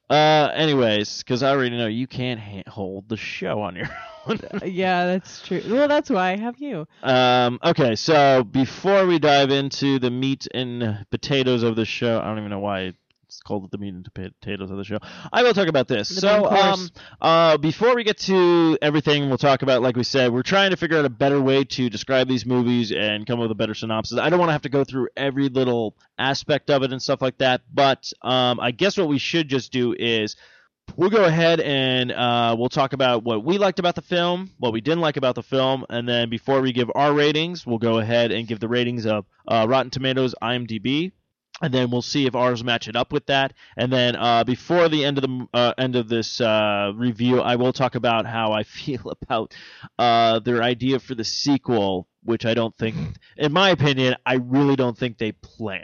Anyways, because I already know you can't hold the show on your own. Yeah, that's true. Well, that's why I have you. Okay, so before we dive into the meat and potatoes of the show, I don't even know why it's called The Meat and Potatoes of the show. I will talk about this. So, before we get to everything we'll talk about, like we said, we're trying to figure out a better way to describe these movies and come up with a better synopsis. I don't want to have to go through every little aspect of it and stuff like that, but I guess what we should just do is we'll go ahead and we'll talk about what we liked about the film, what we didn't like about the film, and then before we give our ratings, we'll go ahead and give the ratings of Rotten Tomatoes, IMDb. And then we'll see if ours match it up with that. And then before the end of this review, I will talk about how I feel about their idea for the sequel, which I don't think, in my opinion, I really don't think they planned.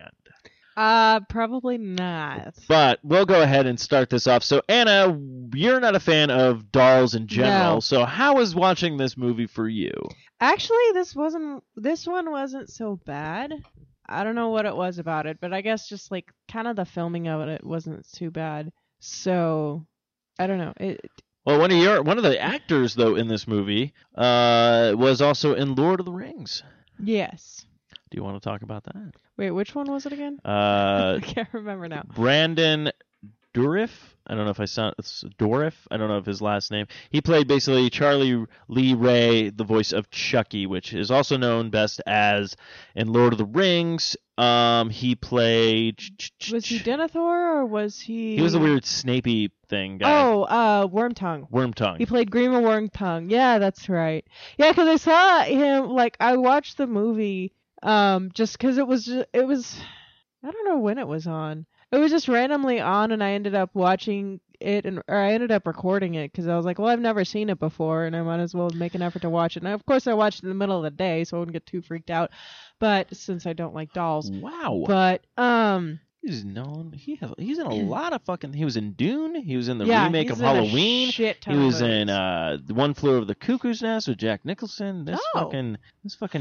Probably not. But we'll go ahead and start this off. So, Anna, you're not a fan of dolls in general. No. So how was watching this movie for you? Actually, this one wasn't so bad. I don't know what it was about it, but I guess just like kind of the filming of it wasn't too bad. So I don't know. Well, one of the actors though in this movie was also in Lord of the Rings. Yes. Do you want to talk about that? Wait, which one was it again? I can't remember now. Brandon Dourif. I don't know if I sound Dorif. I don't know if his last name. He played basically Charlie Lee Ray, the voice of Chucky, which is also known best as in Lord of the Rings. He played. Was he Denethor or was he? He was a weird Snapey thing guy. Oh, Wormtongue. Wormtongue. He played Grima Wormtongue. Yeah, that's right. Yeah, because I saw him. Like I watched the movie. Just because it was. I don't know when it was on. It was just randomly on, and I ended up watching it, or I ended up recording it because I was like, well, I've never seen it before, and I might as well make an effort to watch it. And of course, I watched it in the middle of the day, so I wouldn't get too freaked out. But since I don't like dolls, wow. But he's known. He's in a lot of fucking. He was in Dune. He was in the remake of Halloween. He was in One Flew Over the Cuckoo's Nest with Jack Nicholson. This fucking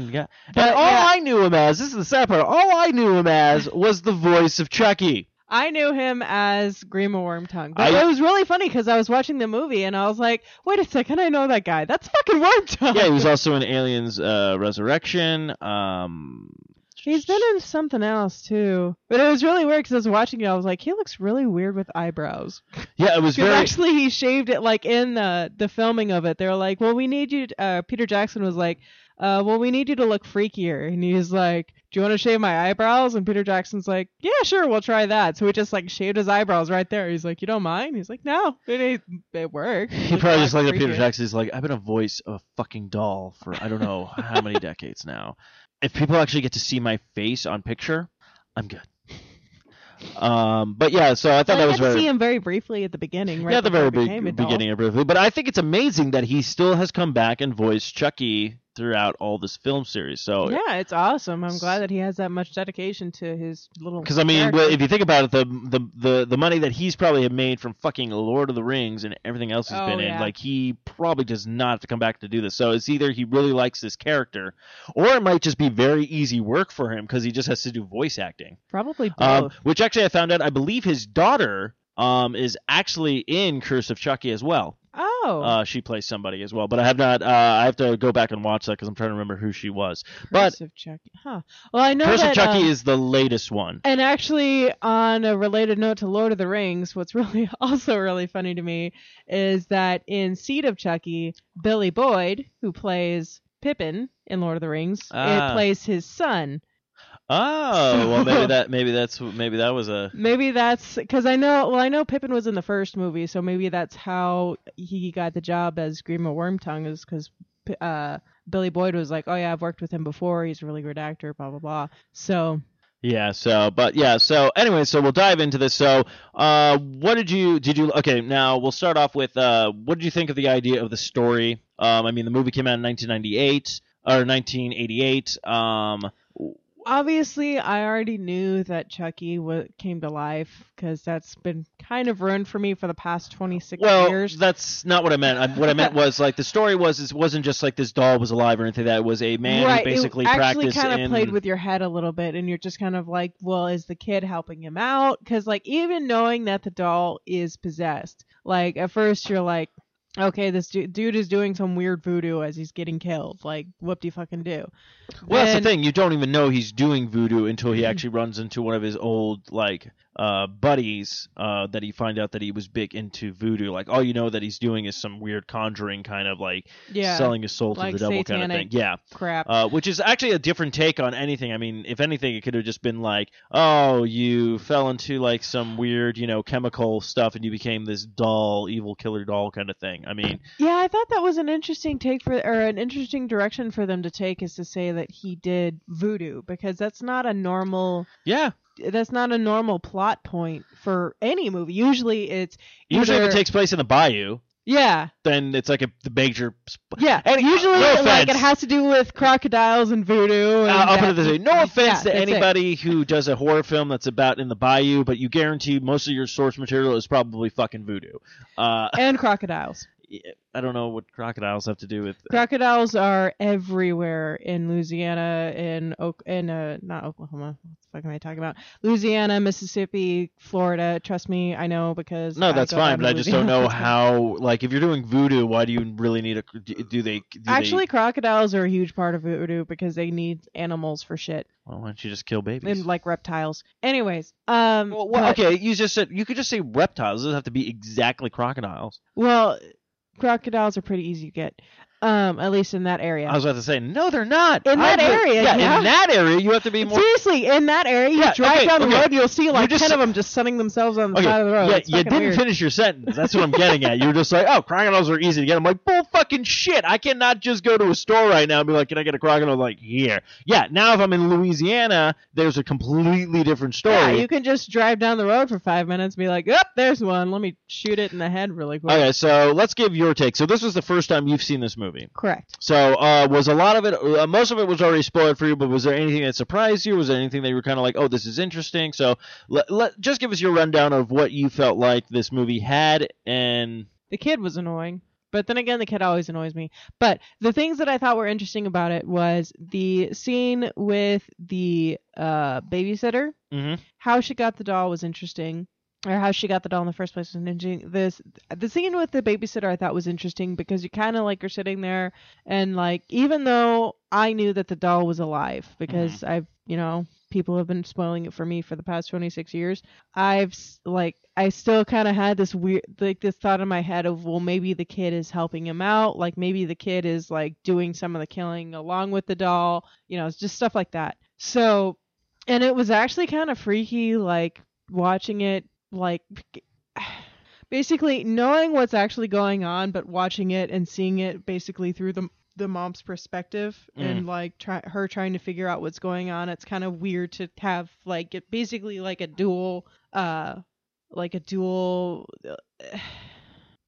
guy. But I knew him as. This is the sad part. All I knew him as was the voice of Chucky. I knew him as Grima Wormtongue. But it was really funny because I was watching the movie and I was like, wait a second, I know that guy. That's fucking Wormtongue. Yeah, he was also in Aliens Resurrection. He's been in something else, too. But it was really weird because I was watching it. I was like, he looks really weird with eyebrows. Yeah, it was very... Actually, he shaved it like in the filming of it. They were like, well, we need you... Peter Jackson was like, well, we need you to look freakier. And he's like... Do you want to shave my eyebrows? And Peter Jackson's like, yeah, sure, we'll try that. So he just like shaved his eyebrows right there. He's like, you don't mind? He's like, no, it worked. He probably just like that Peter Jackson's like, I've been a voice of a fucking doll for I don't know how many decades now. If people actually get to see my face on picture, I'm good. But yeah, so I thought that was very. I see him very briefly at the beginning, right? Yeah, at the very beginning, briefly. But I think it's amazing that he still has come back and voiced Chucky throughout all this film series. So yeah, it's awesome. I'm glad that he has that much dedication to his little. Because I mean, character. If you think about it, the money that he's probably made from fucking Lord of the Rings and everything else he's been in, like he probably does not have to come back to do this. So it's either he really likes this character, or it might just be very easy work for him because he just has to do voice acting. Probably both. Which actually, I found out. I believe his daughter is actually in Curse of Chucky as well. Oh. She plays somebody as well, but I have not. I have to go back and watch that because I'm trying to remember who she was. Curse of Chucky, huh? Well, I know Curse of Chucky is the latest one. And actually, on a related note to Lord of the Rings, what's really also really funny to me is that in Seed of Chucky, Billy Boyd, who plays Pippin in Lord of the Rings, it plays his son. Oh, well, maybe that's because I know Pippin was in the first movie, so maybe that's how he got the job as Grima Wormtongue is because Billy Boyd was like, oh yeah, I've worked with him before. He's a really good actor, blah, blah, blah. So. Yeah. So, but yeah. So anyway, so we'll dive into this. So, what did you, okay, now we'll start off with, what did you think of the idea of the story? I mean, the movie came out in 1988. Obviously, I already knew that Chucky came to life because that's been kind of ruined for me for the past 26 years. Well, that's not what I meant. What I meant was like the story was it wasn't just like this doll was alive or anything. That it was a man who basically practiced. It actually kind of played with your head a little bit, and you're just kind of like, well, is the kid helping him out? Because like even knowing that the doll is possessed, like at first you're like, okay, this dude is doing some weird voodoo as he's getting killed. Like, whoop-de-fucking-do. Well, and... that's the thing. You don't even know he's doing voodoo until he actually runs into one of his old, like, buddies that he find out that he was big into voodoo. Like, all you know that he's doing is some weird conjuring kind of, like, selling his soul like to the devil kind of thing. Yeah. Crap. Which is actually a different take on anything. I mean, if anything, it could have just been like, oh, you fell into, like, some weird, you know, chemical stuff and you became this doll, evil killer doll kind of thing. I mean, yeah, I thought that was an interesting take an interesting direction for them to take is to say that he did voodoo because that's not a normal. Yeah. That's not a normal plot point for any movie. Usually it's if it takes place in the bayou. Yeah. Then it's like the major. Yeah, and usually no like it has to do with crocodiles and voodoo. And up into the no offense to anybody who does a horror film that's about in the bayou, but you guarantee most of your source material is probably fucking voodoo and crocodiles. I don't know what crocodiles have to do with... Crocodiles are everywhere in Louisiana, not Oklahoma. What the fuck am I talking about? Louisiana, Mississippi, Florida. Trust me, I know because... No, that's fine, but I just don't know how... Like, if you're doing voodoo, why do you really need a... Actually, crocodiles are a huge part of voodoo because they need animals for shit. Well, why don't you just kill babies? And, like, reptiles. Anyways, okay, you just said... You could just say reptiles. It doesn't have to be exactly crocodiles. Well... Crocodiles are pretty easy to get, at least in that area. I was about to say, no, they're not. In that area, you have to be more... Seriously, in that area, you drive down the road, you'll see like 10 of them just sunning themselves on the side of the road. Yeah, you didn't finish your sentence. That's what I'm getting at. You were just like, oh, crocodiles are easy to get. I'm like, bull fucking shit. I cannot just go to a store right now and be like, can I get a crocodile? I'm like, here. Yeah, now if I'm in Louisiana, there's a completely different story. Yeah, you can just drive down the road for 5 minutes and be like, oh, there's one. Let me shoot it in the head really quick. Okay, so let's give your take. So this was the first time you've seen this movie. Correct. So was a lot of it, most of it was already spoiled for you, but was there anything that surprised you? Was there anything that you were kind of like, oh, this is interesting? So just give us your rundown of what you felt like this movie had. And the kid was annoying. But then again, the kid always annoys me. But the things that I thought were interesting about it was the scene with the babysitter. Mm-hmm. How she got the doll was interesting. Or how she got the doll in the first place was interesting. The scene with the babysitter I thought was interesting because you kind of like are sitting there and like, even though I knew that the doll was alive because people have been spoiling it for me for the past 26 years, I still kind of had this weird, like this thought in my head of, well, maybe the kid is helping him out. Like maybe the kid is like doing some of the killing along with the doll, it's just stuff like that. So, and it was actually kind of freaky, like watching it, like basically knowing what's actually going on, but watching it and seeing it basically through the mom's perspective and like her trying to figure out what's going on. It's kind of weird to have like it basically like a dual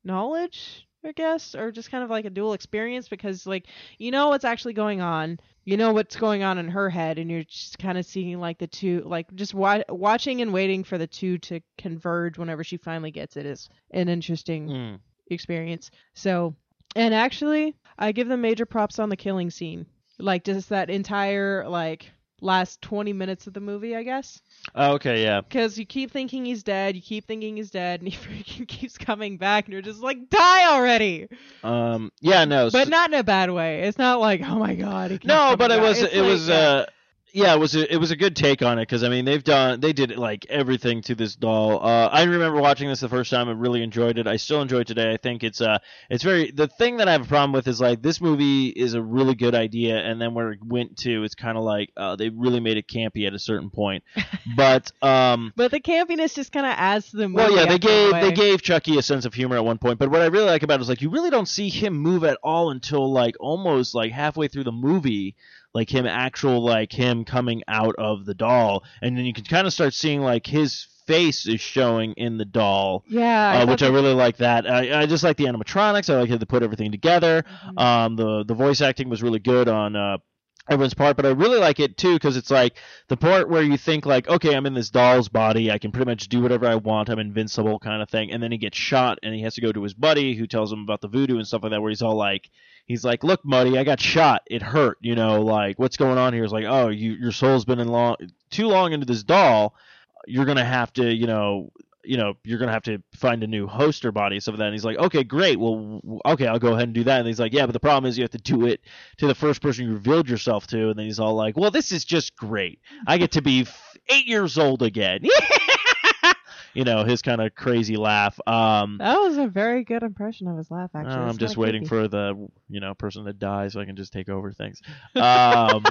knowledge, I guess, or just kind of like a dual experience because like, what's actually going on. You know what's going on in her head, and you're just kind of seeing like the two, like just watching and waiting for the two to converge whenever she finally gets it is an interesting experience. So, and actually, I give them major props on the killing scene, like just that entire like last 20 minutes of the movie, I guess. Oh, okay, yeah. Because you keep thinking he's dead, and he freaking keeps coming back, and you're just like, die already! Yeah, no. But not in a bad way. It's not like, oh my god. It was a good take on it, because I mean, they did like everything to this doll. I remember watching this the first time. I really enjoyed it. I still enjoy it today. I think it's very, the thing that I have a problem with is like, this movie is a really good idea, and then where it went to, it's kind of like, they really made it campy at a certain point. But but the campiness just kind of adds to the movie. Well, yeah, they gave Chucky a sense of humor at one point. But what I really like about it is like, you really don't see him move at all until like almost like halfway through the movie. Like him coming out of the doll, and then you can kind of start seeing like his face is showing in the doll. Yeah, which I really like that. I just like the animatronics. I like how they put everything together. Mm-hmm. The voice acting was really good on everyone's part, but I really like it too because it's like the part where you think like, okay, I'm in this doll's body, I can pretty much do whatever I want, I'm invincible kind of thing, and then he gets shot and he has to go to his buddy who tells him about the voodoo and stuff like that, where he's like, look, buddy, I got shot. It hurt. Like, what's going on here? It's like, oh, your soul's been in too long into this doll. You're going to have to, you're going to have to find a new host or body. So then he's like, okay, great. Well, okay, I'll go ahead and do that. And he's like, yeah, but the problem is you have to do it to the first person you revealed yourself to. And then he's all like, well, this is just great. I get to be 8 years old again. His kind of crazy laugh. That was a very good impression of his laugh, actually. I'm just waiting for the, person that dies so I can just take over things. But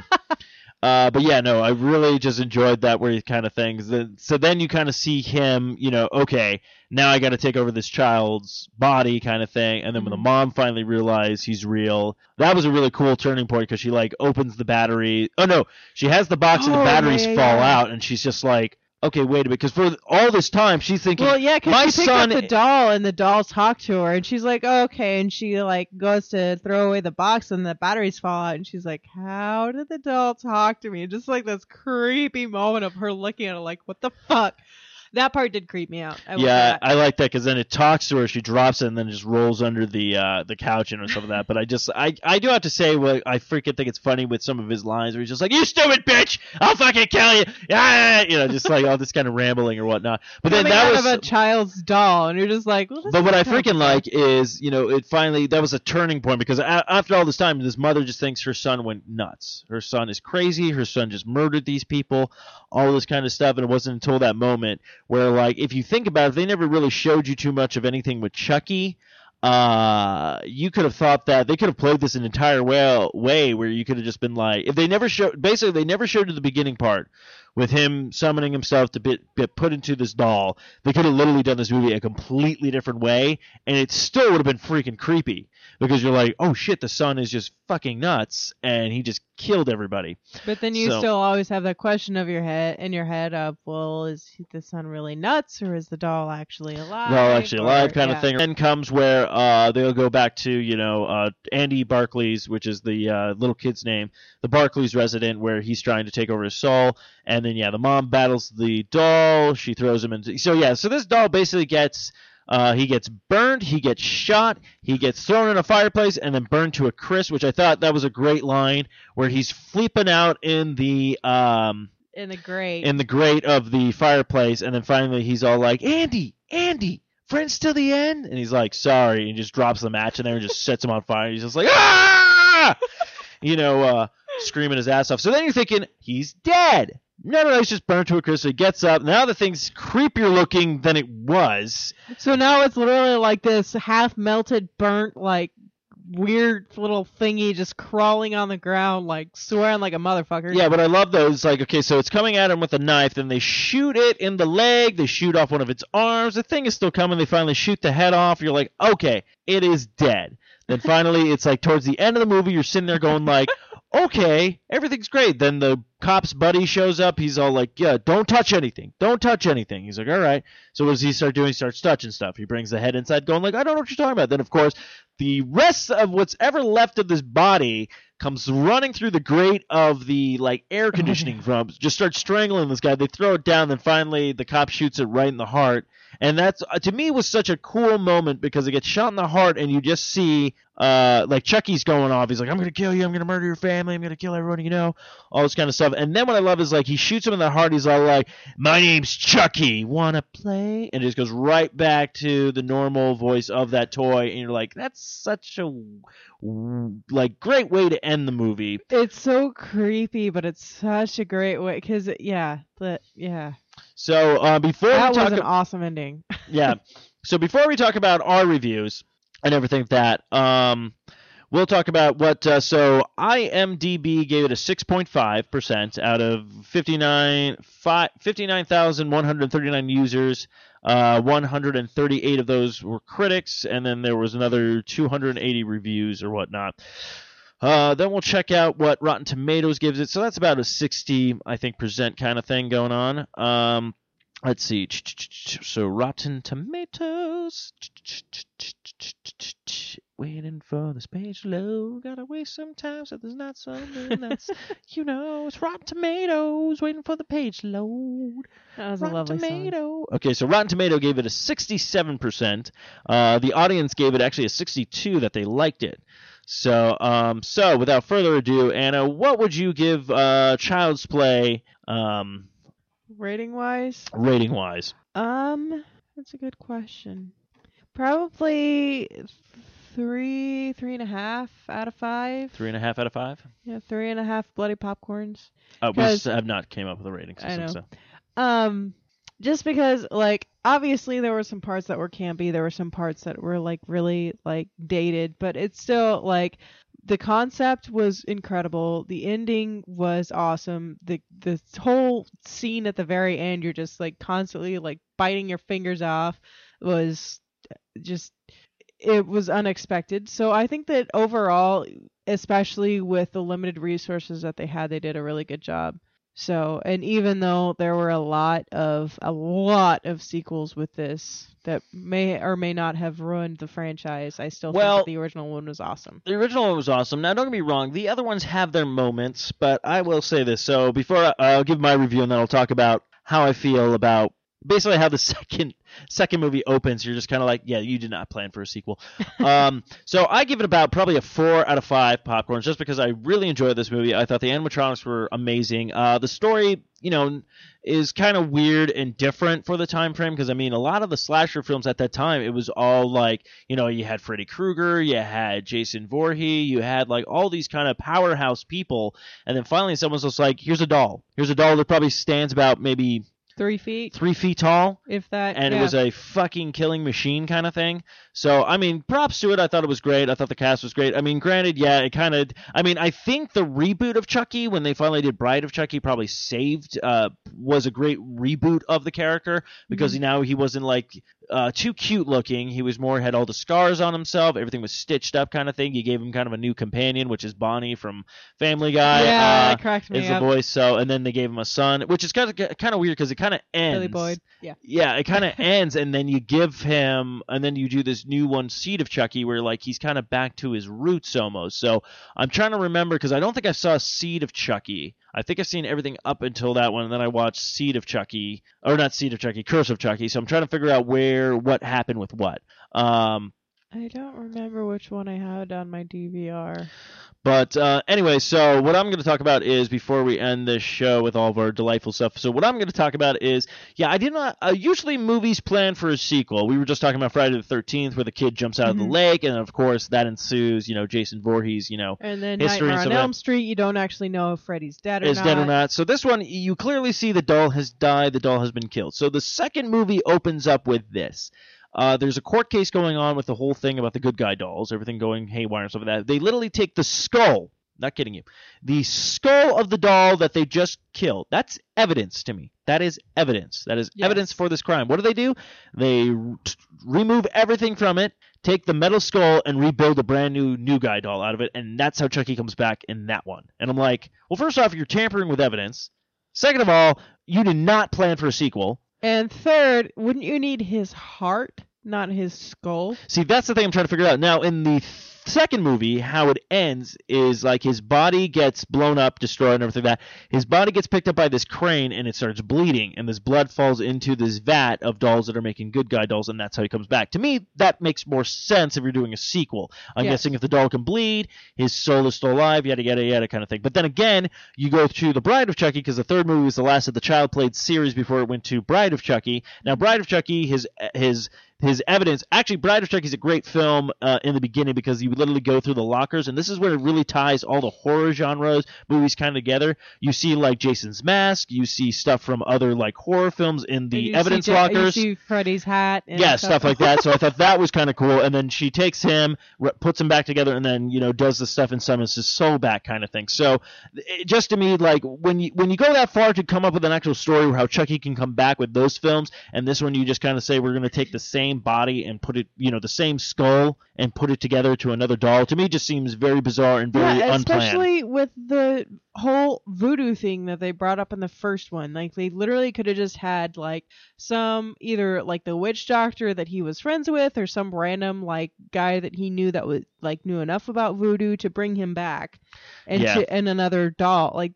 yeah, no, I really just enjoyed that where he kind of things. So then you kind of see him, okay, now I got to take over this child's body kind of thing. And then when the mom finally realized he's real, that was a really cool turning point because she like opens the battery. Oh no, she has the box and the batteries fall out, and she's just like, okay, wait a minute, because for all this time, she's thinking, well, yeah, because she picked up the doll, and the doll talked to her, and she's like, oh, okay, and she, like, goes to throw away the box, and the batteries fall out, and she's like, how did the doll talk to me? Just, like, this creepy moment of her looking at her, like, what the fuck? That part did creep me out. I like that because then it talks to her, she drops it, and then it just rolls under the couch and some of that. But I do have to say, I freaking think it's funny with some of his lines where he's just like, "You stupid bitch, I'll fucking kill you," just like all this kind of rambling or whatnot. But then that was of a child's doll, and you're just like, well, but what I freaking like is, it finally, that was a turning point, because after all this time, this mother just thinks her son went nuts. Her son is crazy. Her son just murdered these people, all this kind of stuff. And it wasn't until that moment where, like, if you think about it, they never really showed you too much of anything with Chucky. You could have thought that they could have played this an entire way where you could have just been like, if they never showed, basically they never showed the beginning part with him summoning himself to get put into this doll. They could have literally done this movie a completely different way, and it still would have been freaking creepy, because you're like, oh shit, the son is just fucking nuts, and he just killed everybody. But then you still always have that question in your head of, well, is the son really nuts, or is the doll actually alive? Kind of thing. And then comes where they'll go back to, Andy Barclay's, which is the little kid's name, the Barclay's resident, where he's trying to take over his soul, and then, the mom battles the doll. She throws him into... So this doll basically gets... he gets burned, he gets shot, he gets thrown in a fireplace, and then burned to a crisp, which I thought that was a great line, where he's flipping out in the... In the grate of the fireplace, and then finally he's all like, Andy! Friends till the end? And he's like, sorry, and just drops the match in there and just sets him on fire. He's just like, ah! Screaming his ass off. So then you're thinking, he's dead! No, it's just burned to a crisp. So he gets up. Now the thing's creepier looking than it was. So now it's literally like this half-melted, burnt, like, weird little thingy just crawling on the ground, like, swearing like a motherfucker. Yeah, but I love those. Like, okay, so it's coming at him with a knife. Then they shoot it in the leg. They shoot off one of its arms. The thing is still coming. They finally shoot the head off. You're like, okay, it is dead. Then finally, it's like towards the end of the movie, you're sitting there going like... okay, everything's great. Then the cop's buddy shows up. He's all like, yeah, don't touch anything. Don't touch anything. He's like, all right. So what does he start doing? He starts touching stuff. He brings the head inside going like, I don't know what you're talking about. Then, of course, the rest of what's ever left of this body comes running through the grate of the, like, air conditioning room, just starts strangling this guy. They throw it down. Then finally the cop shoots it right in the heart. And that's, to me, was such a cool moment, because it gets shot in the heart, and you just see, like, Chucky's going off. He's like, I'm going to kill you. I'm going to murder your family. I'm going to kill everyone you know. All this kind of stuff. And then what I love is, like, he shoots him in the heart. He's all like, my name's Chucky. Want to play? And it just goes right back to the normal voice of that toy. And you're like, that's such a, like, great way to end the movie. It's so creepy, but it's such a great way. Because, So before that we talk was an awesome ending. Yeah. So before we talk about our reviews and everything like that, we'll talk about what. So IMDb gave it a 6.5% out of 59,139 users. 138 of those were critics, and then there was another 280 reviews or whatnot. Then we'll check out what Rotten Tomatoes gives it. So that's about a 60, I think, % kind of thing going on. Let's see. So Rotten Tomatoes. Waiting for this page to load. Gotta wait sometimes so there's not something that's, it's Rotten Tomatoes. Waiting for the page to load. That was Rotten a lovely Tomato. Song. Okay, so Rotten Tomato gave it a 67%. The audience gave it actually a 62 that they liked it. So, so without further ado, Anna, what would you give Child's Play rating-wise? Rating-wise. That's a good question. Probably 3.5 out of 5. 3.5 out of 5? Yeah, 3.5 bloody popcorns. We have not came up with a rating system. I know. So. Just because, like, obviously there were some parts that were campy, there were some parts that were, like, really, like, dated, but it's still, like, the concept was incredible, the ending was awesome, the whole scene at the very end, you're just, like, constantly, like, biting your fingers off, was just... it was unexpected. So I think that overall, especially with the limited resources that they had, they did a really good job. So, and even though there were a lot of sequels with this that may or may not have ruined the franchise, I still think that the original one was awesome. The original one was awesome. Now, don't get me wrong. The other ones have their moments, but I will say this. So before I'll give my review, and then I'll talk about how I feel about basically how the second movie opens. You're just kind of like, yeah, you did not plan for a sequel. So I give it about probably a 4 out of 5 popcorns, just because I really enjoyed this movie. I thought the animatronics were amazing. The story, you know, is kind of weird and different for the time frame, because I mean, a lot of the slasher films at that time, it was all like, you know, you had Freddy Krueger, you had Jason Voorhees, you had like all these kind of powerhouse people, and then finally someone's just like, here's a doll that probably stands about maybe 3 feet tall, if that, and yeah. It was a fucking killing machine kind of thing. So I mean, props to it. I thought it was great. I thought the cast was great. I mean, granted, yeah, it kind of, I mean, I think the reboot of Chucky, when they finally did Bride of Chucky, probably saved, was a great reboot of the character, because mm-hmm. Now he wasn't like too cute looking. He was more, had all the scars on himself, everything was stitched up kind of thing. You gave him kind of a new companion, which is Bonnie from Family Guy. Yeah, it cracked me up. The voice. So, and then they gave him a son, which is kind of weird, because it kind of ends. Billy Boyd. Yeah, it kind of ends, and then you give him, and then you do this new one, Seed of Chucky, where like he's kind of back to his roots almost. So I'm trying to remember, because I don't think I saw Seed of Chucky. I think I've seen everything up until that one, and then I watched Curse of Chucky. So I'm trying to figure out what happened with what. I don't remember which one I had on my DVR. But anyway, so what I'm going to talk about is, before we end this show with all of our delightful stuff, so what I'm going to talk about is, yeah, I did not usually movies plan for a sequel. We were just talking about Friday the 13th, where the kid jumps out mm-hmm. of the lake, and of course that ensues, you know, Jason Voorhees, you know, and then history Nightmare and stuff on Elm Street. You don't actually know if Freddy's dead or not. So this one, you clearly see the doll has died, the doll has been killed. So the second movie opens up with this. There's a court case going on with the whole thing about the good guy dolls, everything going haywire and stuff like that. They literally take the skull, not kidding you, the skull of the doll that they just killed. That's evidence to me. That is evidence. That is evidence for this crime. What do? They remove everything from it, take the metal skull, and rebuild a brand new guy doll out of it, and that's how Chucky comes back in that one. And I'm like, well, first off, you're tampering with evidence. Second of all, you did not plan for a sequel. And third, wouldn't you need his heart, not his skull? See, that's the thing I'm trying to figure out. Now, in the second movie, how it ends is like his body gets blown up, destroyed, and everything like that. His body gets picked up by this crane, and it starts bleeding, and this blood falls into this vat of dolls that are making good guy dolls, and that's how he comes back. To me, that makes more sense if you're doing a sequel. I'm guessing if the doll can bleed, his soul is still alive, yada, yada, yada kind of thing. But then again, you go to The Bride of Chucky, because the third movie was the last of the Child Played series before it went to Bride of Chucky. Now, Bride of Chucky, his evidence. Actually, Bride of Chucky is a great film in the beginning, because you literally go through the lockers, and this is where it really ties all the horror genres, movies kind of together. You see like Jason's mask, you see stuff from other like horror films in the evidence lockers. You see Freddy's hat. And stuff like that. So I thought that was kind of cool. And then she takes him, puts him back together, and then, you know, does the stuff and summons his soul back kind of thing. So it, just to me, like when you go that far to come up with an actual story where how Chucky can come back with those films, and this one you just kind of say we're going to take the same body and put it, you know, the same skull and put it together to another doll, to me just seems very bizarre and very unplanned. Especially with the whole voodoo thing that they brought up in the first one. Like, they literally could have just had like some, either like the witch doctor that he was friends with, or some random like guy that he knew that was like knew enough about voodoo to bring him back, and and another doll. Like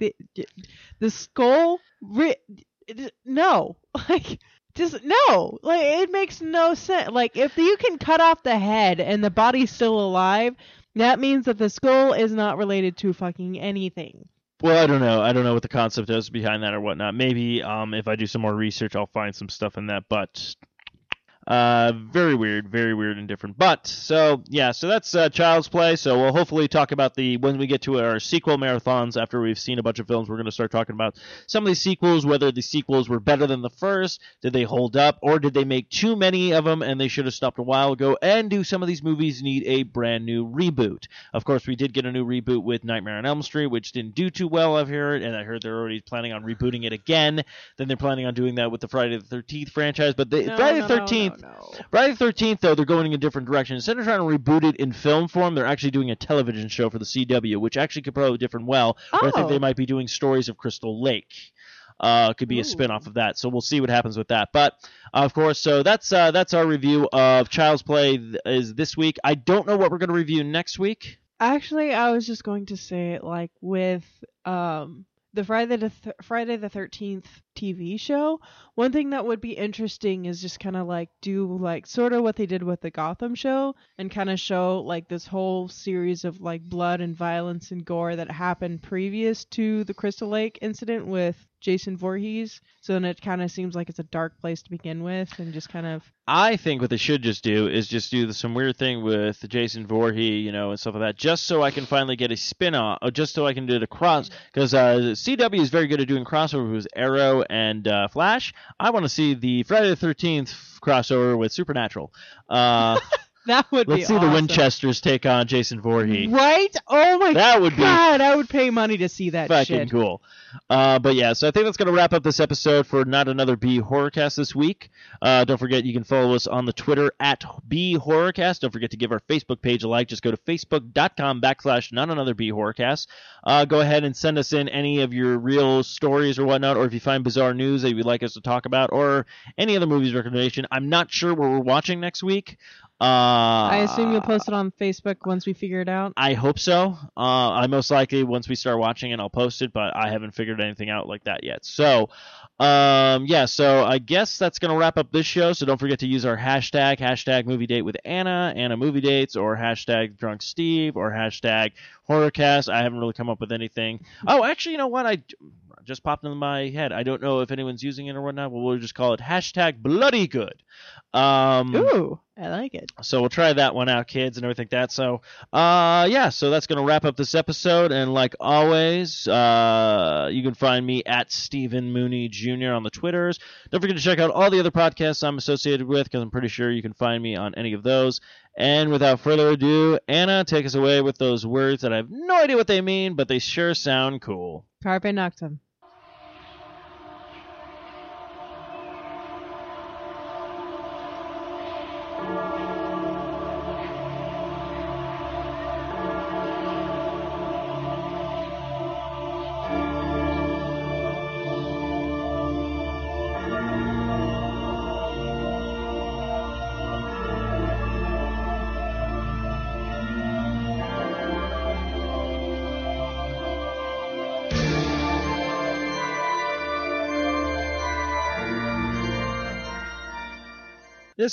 the skull, no, like. Just no, like it makes no sense. Like if you can cut off the head and the body's still alive, that means that the skull is not related to fucking anything. Well, I don't know what the concept is behind that or whatnot. Maybe if I do some more research, I'll find some stuff in that. But very weird and different. But so that's Child's Play. So we'll hopefully talk about when we get to our sequel marathons after we've seen a bunch of films. We're going to start talking about some of these sequels, whether the sequels were better than the first, did they hold up, or did they make too many of them and they should have stopped a while ago, and do some of these movies need a brand new reboot? Of course, we did get a new reboot with Nightmare on Elm Street, which didn't do too well, I've heard, and I heard they're already planning on rebooting it again. Then they're planning on doing that with the Friday the 13th franchise, but Friday the 13th. No. Friday the 13th, though, they're going in a different direction. Instead of trying to reboot it in film form, they're actually doing a television show for the CW, which actually could probably differ well. But I think they might be doing stories of Crystal Lake. Could be a spin-off of that. So we'll see what happens with that. But, of course, so that's our review of Child's Play is this week. I don't know what we're going to review next week. Actually, I was just going to say, like, with the Friday the 13th TV show, one thing that would be interesting is just kind of like do like sort of what they did with the Gotham show and kind of show like this whole series of like blood and violence and gore that happened previous to the Crystal Lake incident with Jason Voorhees. So then it kind of seems like it's a dark place to begin with, and just kind of, I think what they should just do is just do some weird thing with Jason Voorhees, you know, and stuff like that, just so I can finally get a spin-off, or just so I can do the cross, because CW is very good at doing crossovers with Arrow and Flash. I want to see the Friday the 13th crossover with Supernatural. That would be awesome. Let's see the Winchesters take on Jason Voorhees. Right? Oh my God, I would pay money to see that shit. Fucking cool. But yeah, so I think that's going to wrap up this episode for Not Another B Horrorcast this week. Don't forget you can follow us on the Twitter at B Horrorcast. Don't forget to give our Facebook page a like. Just go to facebook.com/NotAnotherBHorrorcast. Go ahead and send us in any of your real stories or whatnot, or if you find bizarre news that you'd like us to talk about, or any other movies recommendation. I'm not sure what we're watching next week. I assume you'll post it on Facebook once we figure it out. I hope so. I most likely, once we start watching it, I'll post it, but I haven't figured anything out like that yet. So, yeah, so I guess that's going to wrap up this show. So don't forget to use our hashtag movie date with Anna, Anna movie dates, or hashtag drunk Steve, or hashtag horrorcast. I haven't really come up with anything. Oh, actually, you know what? I just popped into my head. I don't know if anyone's using it or whatnot. Well, we'll just call it hashtag bloody good. Ooh, I like it. So we'll try that one out, kids, and everything like that. So, yeah, so that's going to wrap up this episode. And like always, you can find me at Stephen Mooney Jr. on the Twitters. Don't forget to check out all the other podcasts I'm associated with, because I'm pretty sure you can find me on any of those. And without further ado, Anna, take us away with those words that I have no idea what they mean, but they sure sound cool. Carpe noctem. This